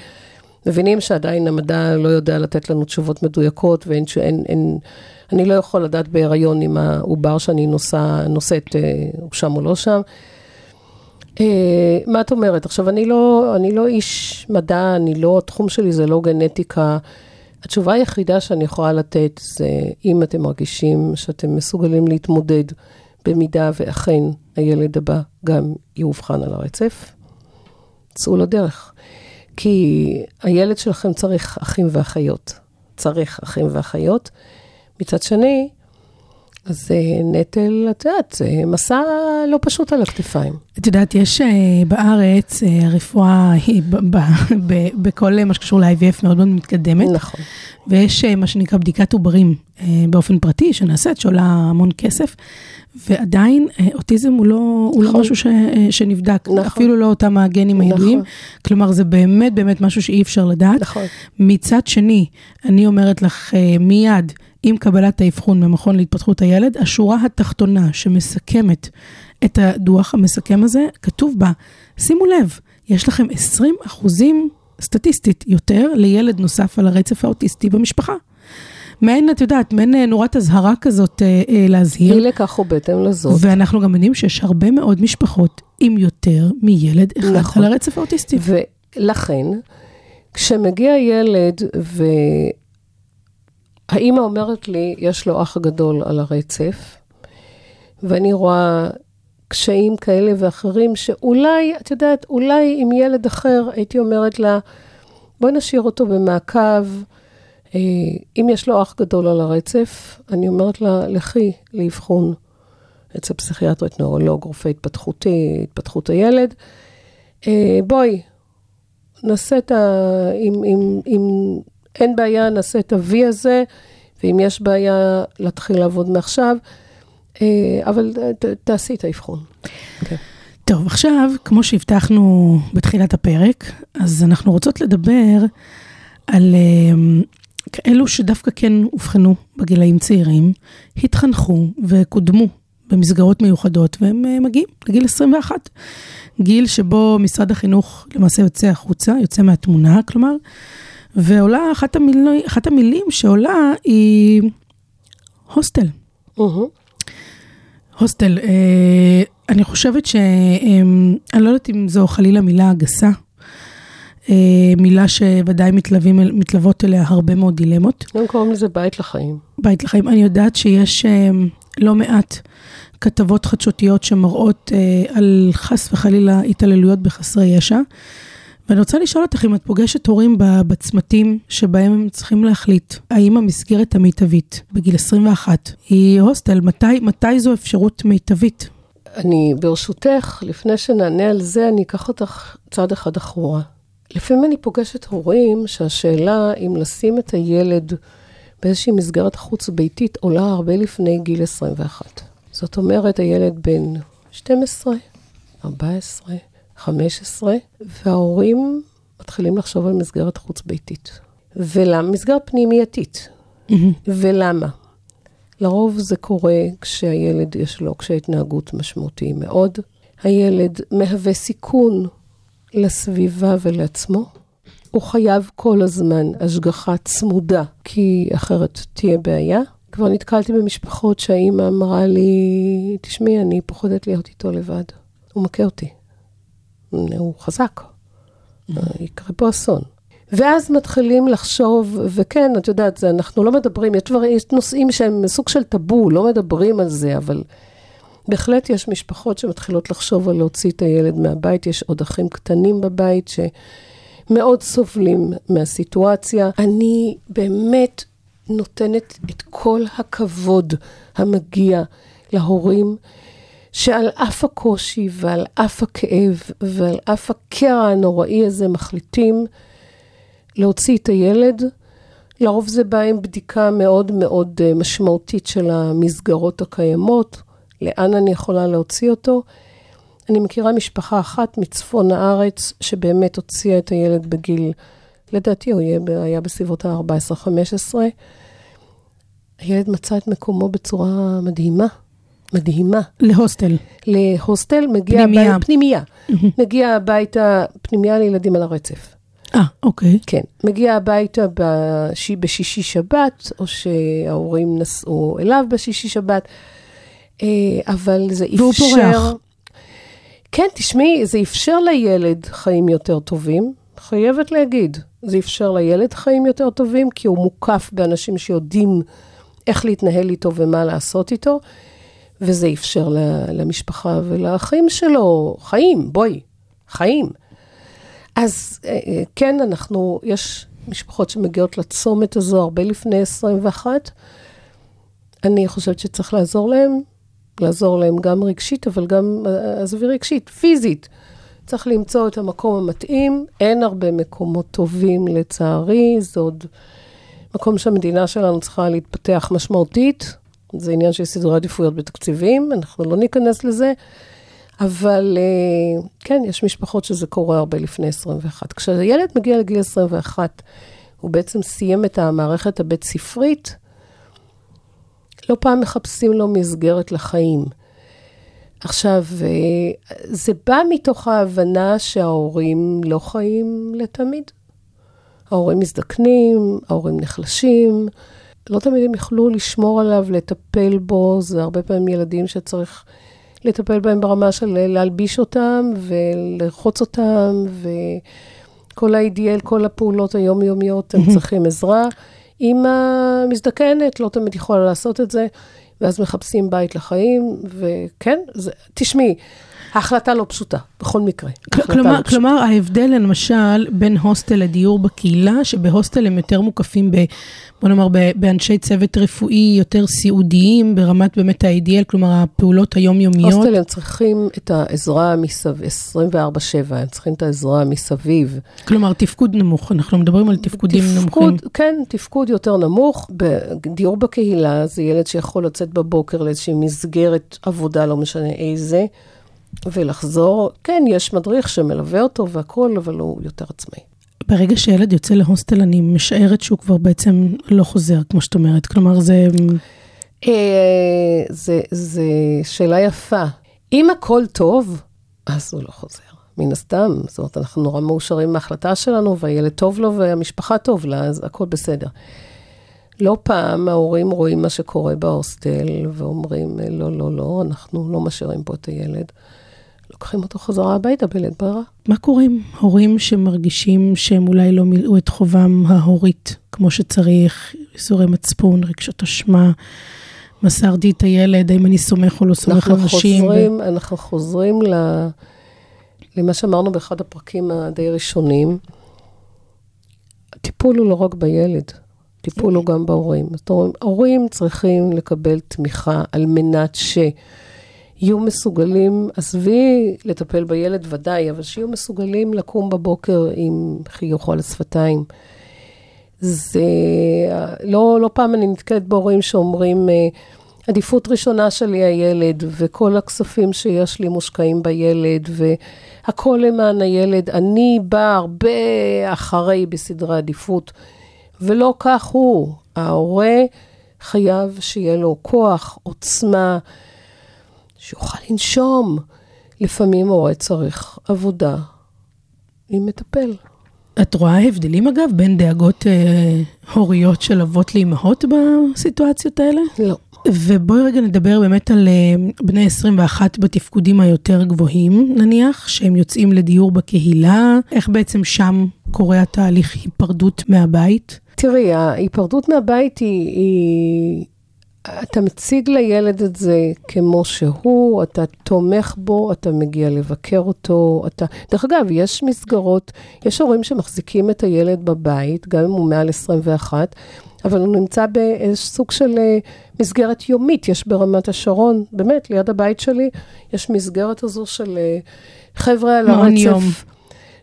מבינים שעדיין המדע לא יודע לתת לנו תשובות מדויקות, ואין שאין, אין, אני לא יכול לדעת בהיריון עם העובר שאני נוסע, נוסעת, הוא שם או לא שם. מה את אומרת? עכשיו, אני לא, אני לא איש מדע, אני לא, התחום שלי זה לא גנטיקה. התשובה היחידה שאני יכולה לתת זה, אם אתם מרגישים שאתם מסוגלים להתמודד במידה ואכן הילד הבא גם יאובחן על הרצף, צאו לדרך. כי הילד שלכם צריך אחים ואחיות. צריך אחים ואחיות. מצד שני, אז נטל, את יודעת, זה מסע לא פשוט על הכתפיים. את יודעת, יש בארץ, הרפואה היא ב- ב- ב- בכל מה שקשור ל-איי וי אף מאוד מאוד מתקדמת. נכון. ויש מה שנקרא בדיקת עוברים באופן פרטי, שנעשית, שעולה המון כסף, ועדיין אוטיזם הוא לא, נכון. הוא לא משהו ש, שנבדק, נכון. אפילו לא אותם הגנים נכון. הידועים, כלומר זה באמת באמת משהו שאי אפשר לדעת. נכון. מצד שני, אני אומרת לך מיד, עם קבלת האבחון במכון להתפתחות הילד, השורה התחתונה שמסכמת את הדוח המסכם הזה, כתוב בה, שימו לב, יש לכם עשרים אחוזים סטטיסטית יותר לילד נוסף על הרצף האוטיסטי במשפחה. מעין, את יודעת, מעין נורת הזהרה כזאת אה, אה, להזהיר. היא לקחו בהתאם לזאת. ואנחנו גם יודעים שיש הרבה מאוד משפחות עם יותר מילד אחד נכון. על הרצף האוטיסטי. ולכן, כשמגיע ילד ו... האמא אומרת לי, יש לו אח גדול על הרצף, ואני רואה קשיים כאלה ואחרים, שאולי, את יודעת, אולי עם ילד אחר, הייתי אומרת לה, בואי נשאיר אותו במעקב, אם יש לו אח גדול על הרצף, אני אומרת לה, לכי לאבחון אצל פסיכיאטרית, נוירולוג, רופא התפתחותי, התפתחות הילד, בואי, נעשה את ה... עם... עם, עם אין בעיה, נעשה את ה-V הזה, ואם יש בעיה, להתחיל לעבוד מעכשיו, אבל תעשי את האבחון. טוב, עכשיו, כמו שהבטחנו בתחילת הפרק, אז אנחנו רוצות לדבר על כאלו שדווקא כן הובחנו בגילאים צעירים, התחנכו וקודמו במסגרות מיוחדות, והם מגיעים לגיל עשרים ואחת. גיל שבו משרד החינוך למעשה יוצא החוצה, יוצא מהתמונה, כלומר, ועולה, אחת המילים, אחת המילים שעולה היא הוסטל. Uh-huh. הוסטל, אה, אני חושבת ש... אה, אני לא יודעת אם זו חלילה מילה גסה, אה, מילה שוודאי מתלווים, מתלוות אליה הרבה מאוד דילמות. הם קוראים לזה בית לחיים. בית לחיים. אני יודעת שיש אה, לא מעט כתבות חדשותיות שמראות אה, על חס וחלילה התעללויות בחסרי ישע, ואני רוצה לשאול אותך אם את פוגשת הורים בצמתים שבהם הם צריכים להחליט, האם המסגרת המיטבית בגיל עשרים ואחת היא הוסטל, מתי, מתי זו אפשרות מיטבית? אני ברשותך, לפני שנענה על זה, אני אקח אותך צעד אחד אחורה. לפעמים אני פוגשת הורים שהשאלה אם לשים את הילד באיזושהי מסגרת חוץ ביתית עולה הרבה לפני גיל עשרים ואחת. זאת אומרת, הילד בן שתים עשרה, ארבע עשרה, חמש עשרה, וההורים מתחילים לחשוב על מסגרת חוץ ביתית. ולמה? מסגרת פנימייתית. ולמה? לרוב זה קורה כשהילד יש לו, כשההתנהגות משמעותי מאוד. הילד מהווה סיכון לסביבה ולעצמו. הוא חייב כל הזמן השגחה צמודה, כי אחרת תהיה בעיה. כבר נתקלתי במשפחות שהאימא אמרה לי, תשמעי, אני פוחדת להיות איתו לבד. הוא מכה אותי. הוא חזק, יקרה פה אסון. ואז מתחילים לחשוב, וכן, את יודעת, זה, אנחנו לא מדברים, יש, דבר, יש נושאים שהם סוג של טבו, לא מדברים על זה, אבל בהחלט יש משפחות שמתחילות לחשוב על להוציא את הילד מהבית, יש עוד אחים קטנים בבית שמאוד סובלים מהסיטואציה. אני באמת נותנת את כל הכבוד המגיע להורים, שעל אף הקושי ועל אף הכאב ועל אף הקרע הנוראי הזה מחליטים להוציא את הילד. לרוב זה בא עם בדיקה מאוד מאוד משמעותית של המסגרות הקיימות, לאן אני יכולה להוציא אותו. אני מכירה משפחה אחת מצפון הארץ שבאמת הוציאה את הילד בגיל, לדעתי הוא היה בסביבות ה-ארבע עשרה חמש עשרה. הילד מצא את מקומו בצורה מדהימה. מדהימה. להוסטל. להוסטל, מגיע פנימיה. הבית, פנימיה. Mm-hmm. מגיע הביתה, פנימיה לילדים על הרצף. אה, אוקיי. כן. מגיע הביתה בש... בשישי שבת, או שההורים נסעו אליו בשישי שבת, אבל זה אפשר... והוא פורח. כן, תשמעי, זה אפשר לילד חיים יותר טובים, חייבת להגיד. זה אפשר לילד חיים יותר טובים, כי הוא מוקף באנשים שיודעים איך להתנהל איתו ומה לעשות איתו, וזה אפשר למשפחה ולאחים שלו, חיים, בואי, חיים. אז כן, אנחנו, יש משפחות שמגיעות לצומת הזו הרבה לפני עשרים ואחת, אני חושבת שצריך לעזור להם, לעזור להם גם רגשית, אבל גם, עזבי רגשית, פיזית. צריך למצוא את המקום המתאים, אין הרבה מקומות טובים לצערי, זה עוד מקום שהמדינה שלנו צריכה להתפתח משמעותית, זה עניין של סדרי עדיפויות בתקציבים, אנחנו לא ניכנס לזה, אבל כן, יש משפחות שזה קורה הרבה לפני עשרים ואחת. כשהילד מגיע לגיל עשרים ואחת, הוא בעצם סיים את המערכת הבית ספרית, לא פעם מחפשים לו מסגרת לחיים. עכשיו, זה בא מתוך ההבנה שההורים לא חיים לתמיד. ההורים מזדקנים, ההורים נחלשים, לא תמיד הם יכלו לשמור עליו, לטפל בו, זה הרבה פעמים ילדים שצריך לטפל בהם ברמה של להלביש אותם ולרחוץ אותם, וכל ה-איי די אל, כל הפעולות היומיומיות, הם צריכים עזרה. אמא מזדקנת, לא תמיד יכולה לעשות את זה, ואז מחפשים בית לחיים, וכן, זה, תשמעי, ההחלטה לא פשוטה, בכל מקרה. כלומר, כלומר, ההבדל, למשל, בין הוסטל לדיור בקהילה, שבהוסטל הם יותר מוקפים, ב, בוא נאמר, ב, באנשי צוות רפואי, יותר סיעודיים, ברמת באמת ה-איי די אל, כלומר, הפעולות היומיומיות. הוסטל הם צריכים את העזרה מסביב, עשרים וארבע שבע, הם צריכים את העזרה מסביב. כלומר, תפקוד נמוך, אנחנו מדברים על תפקודים תפקוד, נמוכים. כן, תפקוד יותר נמוך. בדיור בקהילה, זה ילד שיכול לצאת בבוקר לאיזושהי מסגרת עבודה, לא משנה איזה, ולחזור, כן, יש מדריך שמלווה אותו והכל, אבל הוא יותר עצמאי. ברגע שילד יוצא להוסטל, אני משערת שהוא כבר בעצם לא חוזר, כמו שאת אומרת. כלומר, זה... זה, זה שאלה יפה. אם הכל טוב, אז הוא לא חוזר. מן הסתם, זאת אומרת, אנחנו נורא מאושרים מההחלטה שלנו, והילד טוב לו והמשפחה טוב לה, אז הכל בסדר. לא פעם ההורים רואים מה שקורה בהוסטל, ואומרים, לא, לא, לא, אנחנו לא משאירים פה את הילד. לוקחים אותו חזרה הביתה בלית ברירה. מה קוראים? הורים שמרגישים שהם אולי לא מילאו את חובם ההורית כמו שצריך, איסורי מצפון, רגשות אשמה, מסרתי את הילד, האם אני סומך או לא סומך אנשים. חוזרים, ו... אנחנו חוזרים ל... למה שאמרנו באחד הפרקים הדי ראשונים. הטיפול הוא לא רק בילד. טיפול הוא גם בהורים. זאת אומרת, הורים צריכים לקבל תמיכה על מנת ש... יהיו מסוגלים, עזבי לטפל בילד ודאי, אבל שיהיו מסוגלים לקום בבוקר עם חיוך על השפתיים. זה, לא, לא פעם אני נתקלת בהורים שאומרים, עדיפות ראשונה שלי הילד, וכל הכספים שיש לי מושקעים בילד, והכל למען הילד, אני באה הרבה אחרי בסדרי עדיפות, ולא כך הוא. ההורה חייב שיהיה לו כוח, עוצמה, שיוכל לנשום. לפעמים הורה צריך עבודה עם מטפל. את רואה הבדלים אגב בין דאגות אה, הוריות של אבות לאימהות בסיטואציות האלה? לא. ובואי רגע נדבר באמת על בני עשרים ואחת בתפקודים היותר גבוהים נניח, שהם יוצאים לדיור בקהילה, איך בעצם שם קורה התהליך היפרדות מהבית? תראי, ההיפרדות מהבית היא, היא, אתה מציג לילד את זה כמו שהוא, אתה תומך בו, אתה מגיע לבקר אותו, אתה, דרך אגב, יש מסגרות, יש הורים שמחזיקים את הילד בבית, גם אם הוא מעל עשרים ואחת, אבל הוא נמצא בסוג של מסגרת יומית, יש ברמת השרון, באמת, ליד הבית שלי, יש מסגרת הזו של חבר'ה על הרצף. יום.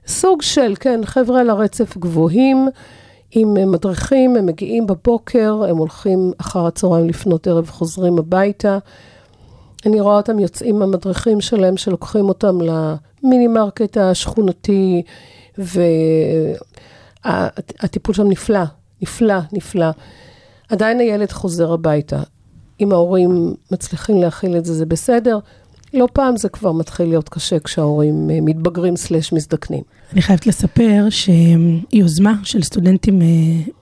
סוג של, כן, חבר'ה על הרצף גבוהים, עם מדריכים, הם מגיעים בבוקר, הם הולכים אחר הצהריים לפנות ערב, חוזרים הביתה. אני רואה אותם יוצאים המדריכים שלהם, שלוקחים אותם למיני מרקט השכונתי, והטיפול שם נפלא. נפלא, נפלא. עדיין הילד חוזר הביתה. אם ההורים מצליחים להכיל את זה, זה בסדר. לא פעם זה כבר מתחיל להיות קשה כשההורים מתבגרים סלש מזדקנים. אני חייבת לספר שיוזמה של סטודנטים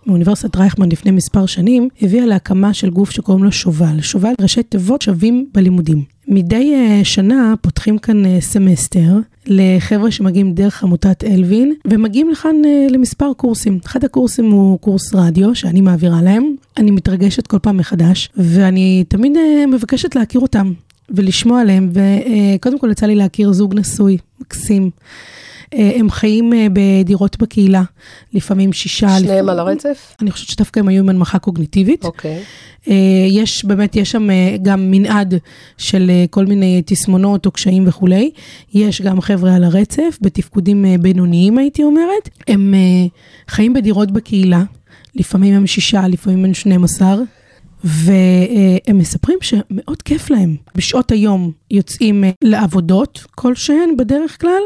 מאוניברסיטת רייכמן לפני מספר שנים, הביאה להקמה של גוף שקוראים לו שובל. שובל ראשי תיבות שווים בלימודים. מדי שנה פותחים כאן סמסטר לחבר'ה שמגיעים דרך עמותת אלווין, ומגיעים לכאן למספר קורסים. אחד הקורסים הוא קורס רדיו שאני מעבירה להם. אני מתרגשת כל פעם מחדש, ואני תמיד מבקשת להכיר אותם. ולשמוע עליהם, וקודם כל יצא לי להכיר זוג נשוי, מקסים. הם חיים בדירות בקהילה, לפעמים שישה. שניהם לפעמים, על הרצף? אני חושבת שדווקא הם היו עם הנמכה קוגניטיבית. אוקיי. Okay. יש, באמת, יש שם גם מנעד של כל מיני תסמונות או קשיים וכו'. יש גם חבר'ה על הרצף, בתפקודים בינוניים הייתי אומרת. הם חיים בדירות בקהילה, לפעמים הם שישה, לפעמים הם שנים עשר. והם מספרים שמאוד כיף להם. בשעות היום יוצאים לעבודות כלשהן בדרך כלל,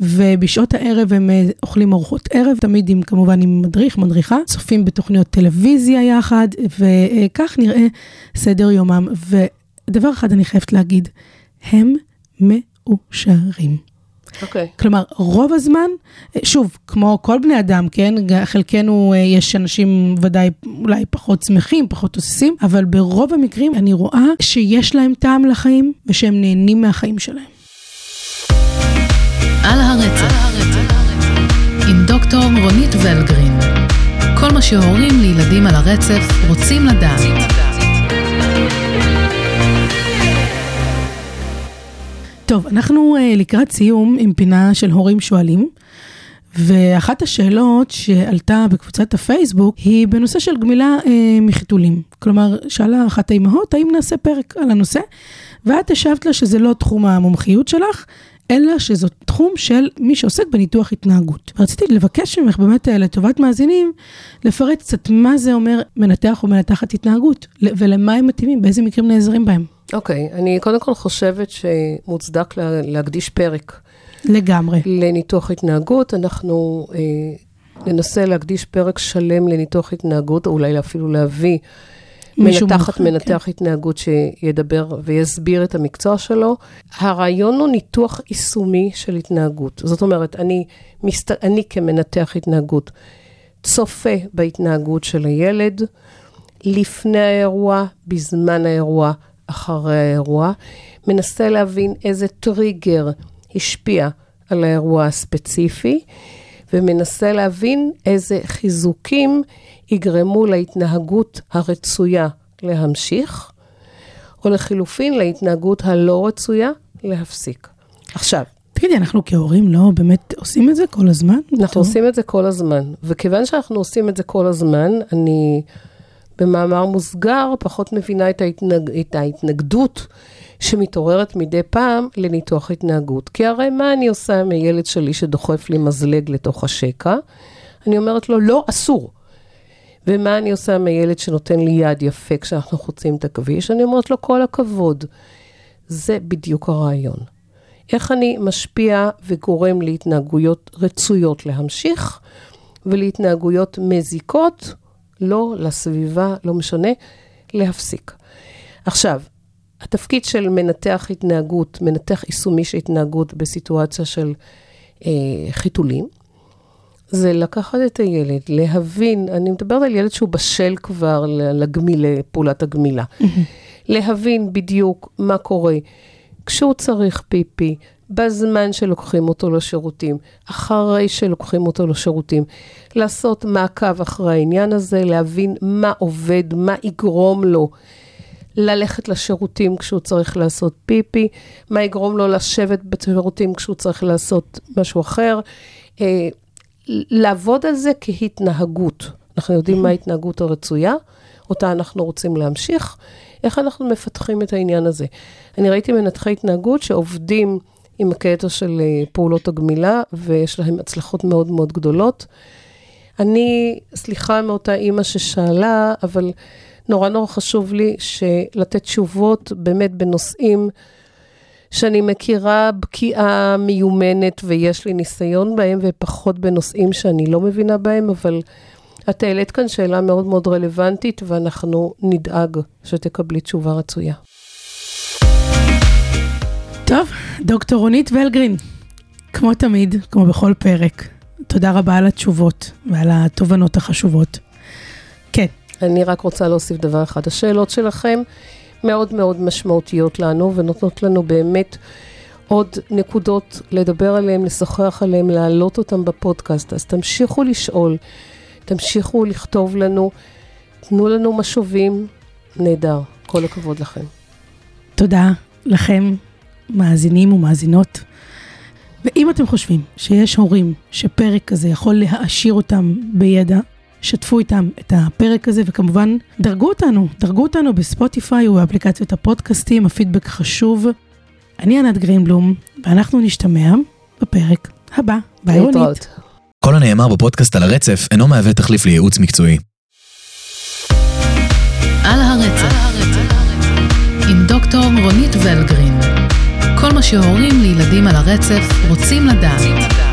ובשעות הערב הם אוכלים ארוחות ערב, תמיד עם, כמובן עם מדריך, מדריכה, צופים בתוכניות טלוויזיה יחד, וכך נראה סדר יומם. ודבר אחד אני חייבת להגיד, הם מאושרים. Okay. כלומר, רוב הזמן, שוב, כמו כל בני אדם, כן, חלקנו יש אנשים ודאי אולי פחות שמחים, פחות עושים, אבל ברוב המקרים אני רואה שיש להם טעם לחיים ושהם נהנים מהחיים שלהם. על הרצף, עם דוקטור רונית ויילגרין. כל מה שהורים לילדים על הרצף רוצים לדעת. טוב, אנחנו לקראת סיום עם פינה של הורים שואלים, ואחת השאלות שעלתה בקבוצת הפייסבוק היא בנושא של גמילה מחיתולים. כלומר, שאלה אחת האימהות, האם נעשה פרק על הנושא? ואת השבת לה שזה לא תחום המומחיות שלך, אלא שזו תחום של מי שעוסק בניתוח התנהגות. רציתי לבקש ממך באמת לטובת מאזינים, לפרט קצת מה זה אומר מנתח או מנתחת התנהגות, ולמה הם מתאימים, באיזה מקרים נעזרים בהם. אוקיי, okay, אני קודם כל חושבת שמוצדק לה, להקדיש פרק. לגמרי. לניתוח התנהגות, אנחנו אה, ננסה להקדיש פרק שלם לניתוח התנהגות, אולי אפילו להביא מנתחת מנתח okay. התנהגות שידבר ויסביר את המקצוע שלו. הרעיון הוא ניתוח יישומי של התנהגות. זאת אומרת, אני, מסת... אני כמנתח התנהגות צופה בהתנהגות של הילד, לפני האירוע, בזמן האירוע, אחרי האירוע, מנסה להבין איזה טריגר השפיע על האירוע הספציפי, ומנסה להבין איזה חיזוקים יגרמו להתנהגות הרצויה להמשיך, או לחילופין להתנהגות הלא רצויה להפסיק. עכשיו, תגידי, אנחנו כהורים לא באמת עושים את זה כל הזמן? אנחנו עושים את זה כל הזמן, וכיוון שאנחנו עושים את זה כל הזמן, אני במאמר מוסגר, פחות מבינה את, ההתנג... את ההתנגדות שמתעוררת מדי פעם לניתוח התנהגות. כי הרי מה אני עושה עם הילד שלי שדוחף לי מזלג לתוך השקע? אני אומרת לו, לא, אסור. ומה אני עושה עם הילד שנותן לי יד יפה כשאנחנו חוצים את הכביש? אני אומרת לו, כל הכבוד. זה בדיוק הרעיון. איך אני משפיע וגורם להתנהגויות רצויות להמשיך, ולהתנהגויות מזיקות, לא לסביבה, לא משנה, להפסיק. עכשיו, התפקיד של מנתח התנהגות, מנתח יישומי של התנהגות בסיטואציה של אה, חיתולים, זה לקחת את הילד, להבין, אני מדברת על ילד שהוא בשל כבר לגמילה, לפעולת הגמילה, להבין בדיוק מה קורה, כשהוא צריך פיפי, בזמן שלוקחים אותו לשירותים, אחרי שלוקחים אותו לשירותים, לעשות מעקב אחרי העניין הזה, להבין מה עובד, מה יגרום לו, ללכת לשירותים כשהוא צריך לעשות פיפי, מה יגרום לו לשבת בשירותים כשהוא צריך לעשות משהו אחר, לעבוד על זה כהתנהגות. אנחנו יודעים מה ההתנהגות הרצויה, אותה אנחנו רוצים להמשיך, איך אנחנו מפתחים את העניין הזה. אני ראיתי מנתחי התנהגות שעובדים עם הקטע של פעולות הגמילה, ויש להם הצלחות מאוד מאוד גדולות. אני, סליחה מאותה אימא ששאלה, אבל נורא נורא חשוב לי לתת תשובות באמת בנושאים שאני מכירה בקיאה מיומנת ויש לי ניסיון בהם, ופחות בנושאים שאני לא מבינה בהם, אבל את העלית כאן שאלה מאוד מאוד רלוונטית, ואנחנו נדאג שתקבלי תשובה רצויה. טוב, דוקטור רונית ויילגרין, כמו תמיד, כמו בכל פרק, תודה רבה על התשובות ועל התובנות החשובות. כן. אני רק רוצה להוסיף דבר אחד. השאלות שלכם מאוד מאוד משמעותיות לנו, ונותנות לנו באמת עוד נקודות לדבר עליהם, לשוחח עליהם, להעלות אותם בפודקאסט. אז תמשיכו לשאול, תמשיכו לכתוב לנו, תנו לנו משובים, נהדר. כל הכבוד לכם. תודה לכם, מאזינים ומאזינות. ואם אתם חושבים שיש הורים שפרק כזה יכול להעשיר אותם בידע, שתפו איתם את הפרק הזה, וכמובן דרגו אותנו, דרגו אותנו בספוטיפיי ובאפליקציות הפודקאסטים, הפידבק חשוב. אני ענת גרינדלום, ואנחנו נשתמע בפרק הבא. ביי רונית. כל הנאמר בפודקאסט על הרצף אינו מהווה תחליף לייעוץ מקצועי. על הרצף, עם דוקטור רונית ויילגרין. כל מה שהורים לילדים על הרצף רוצים לדעת.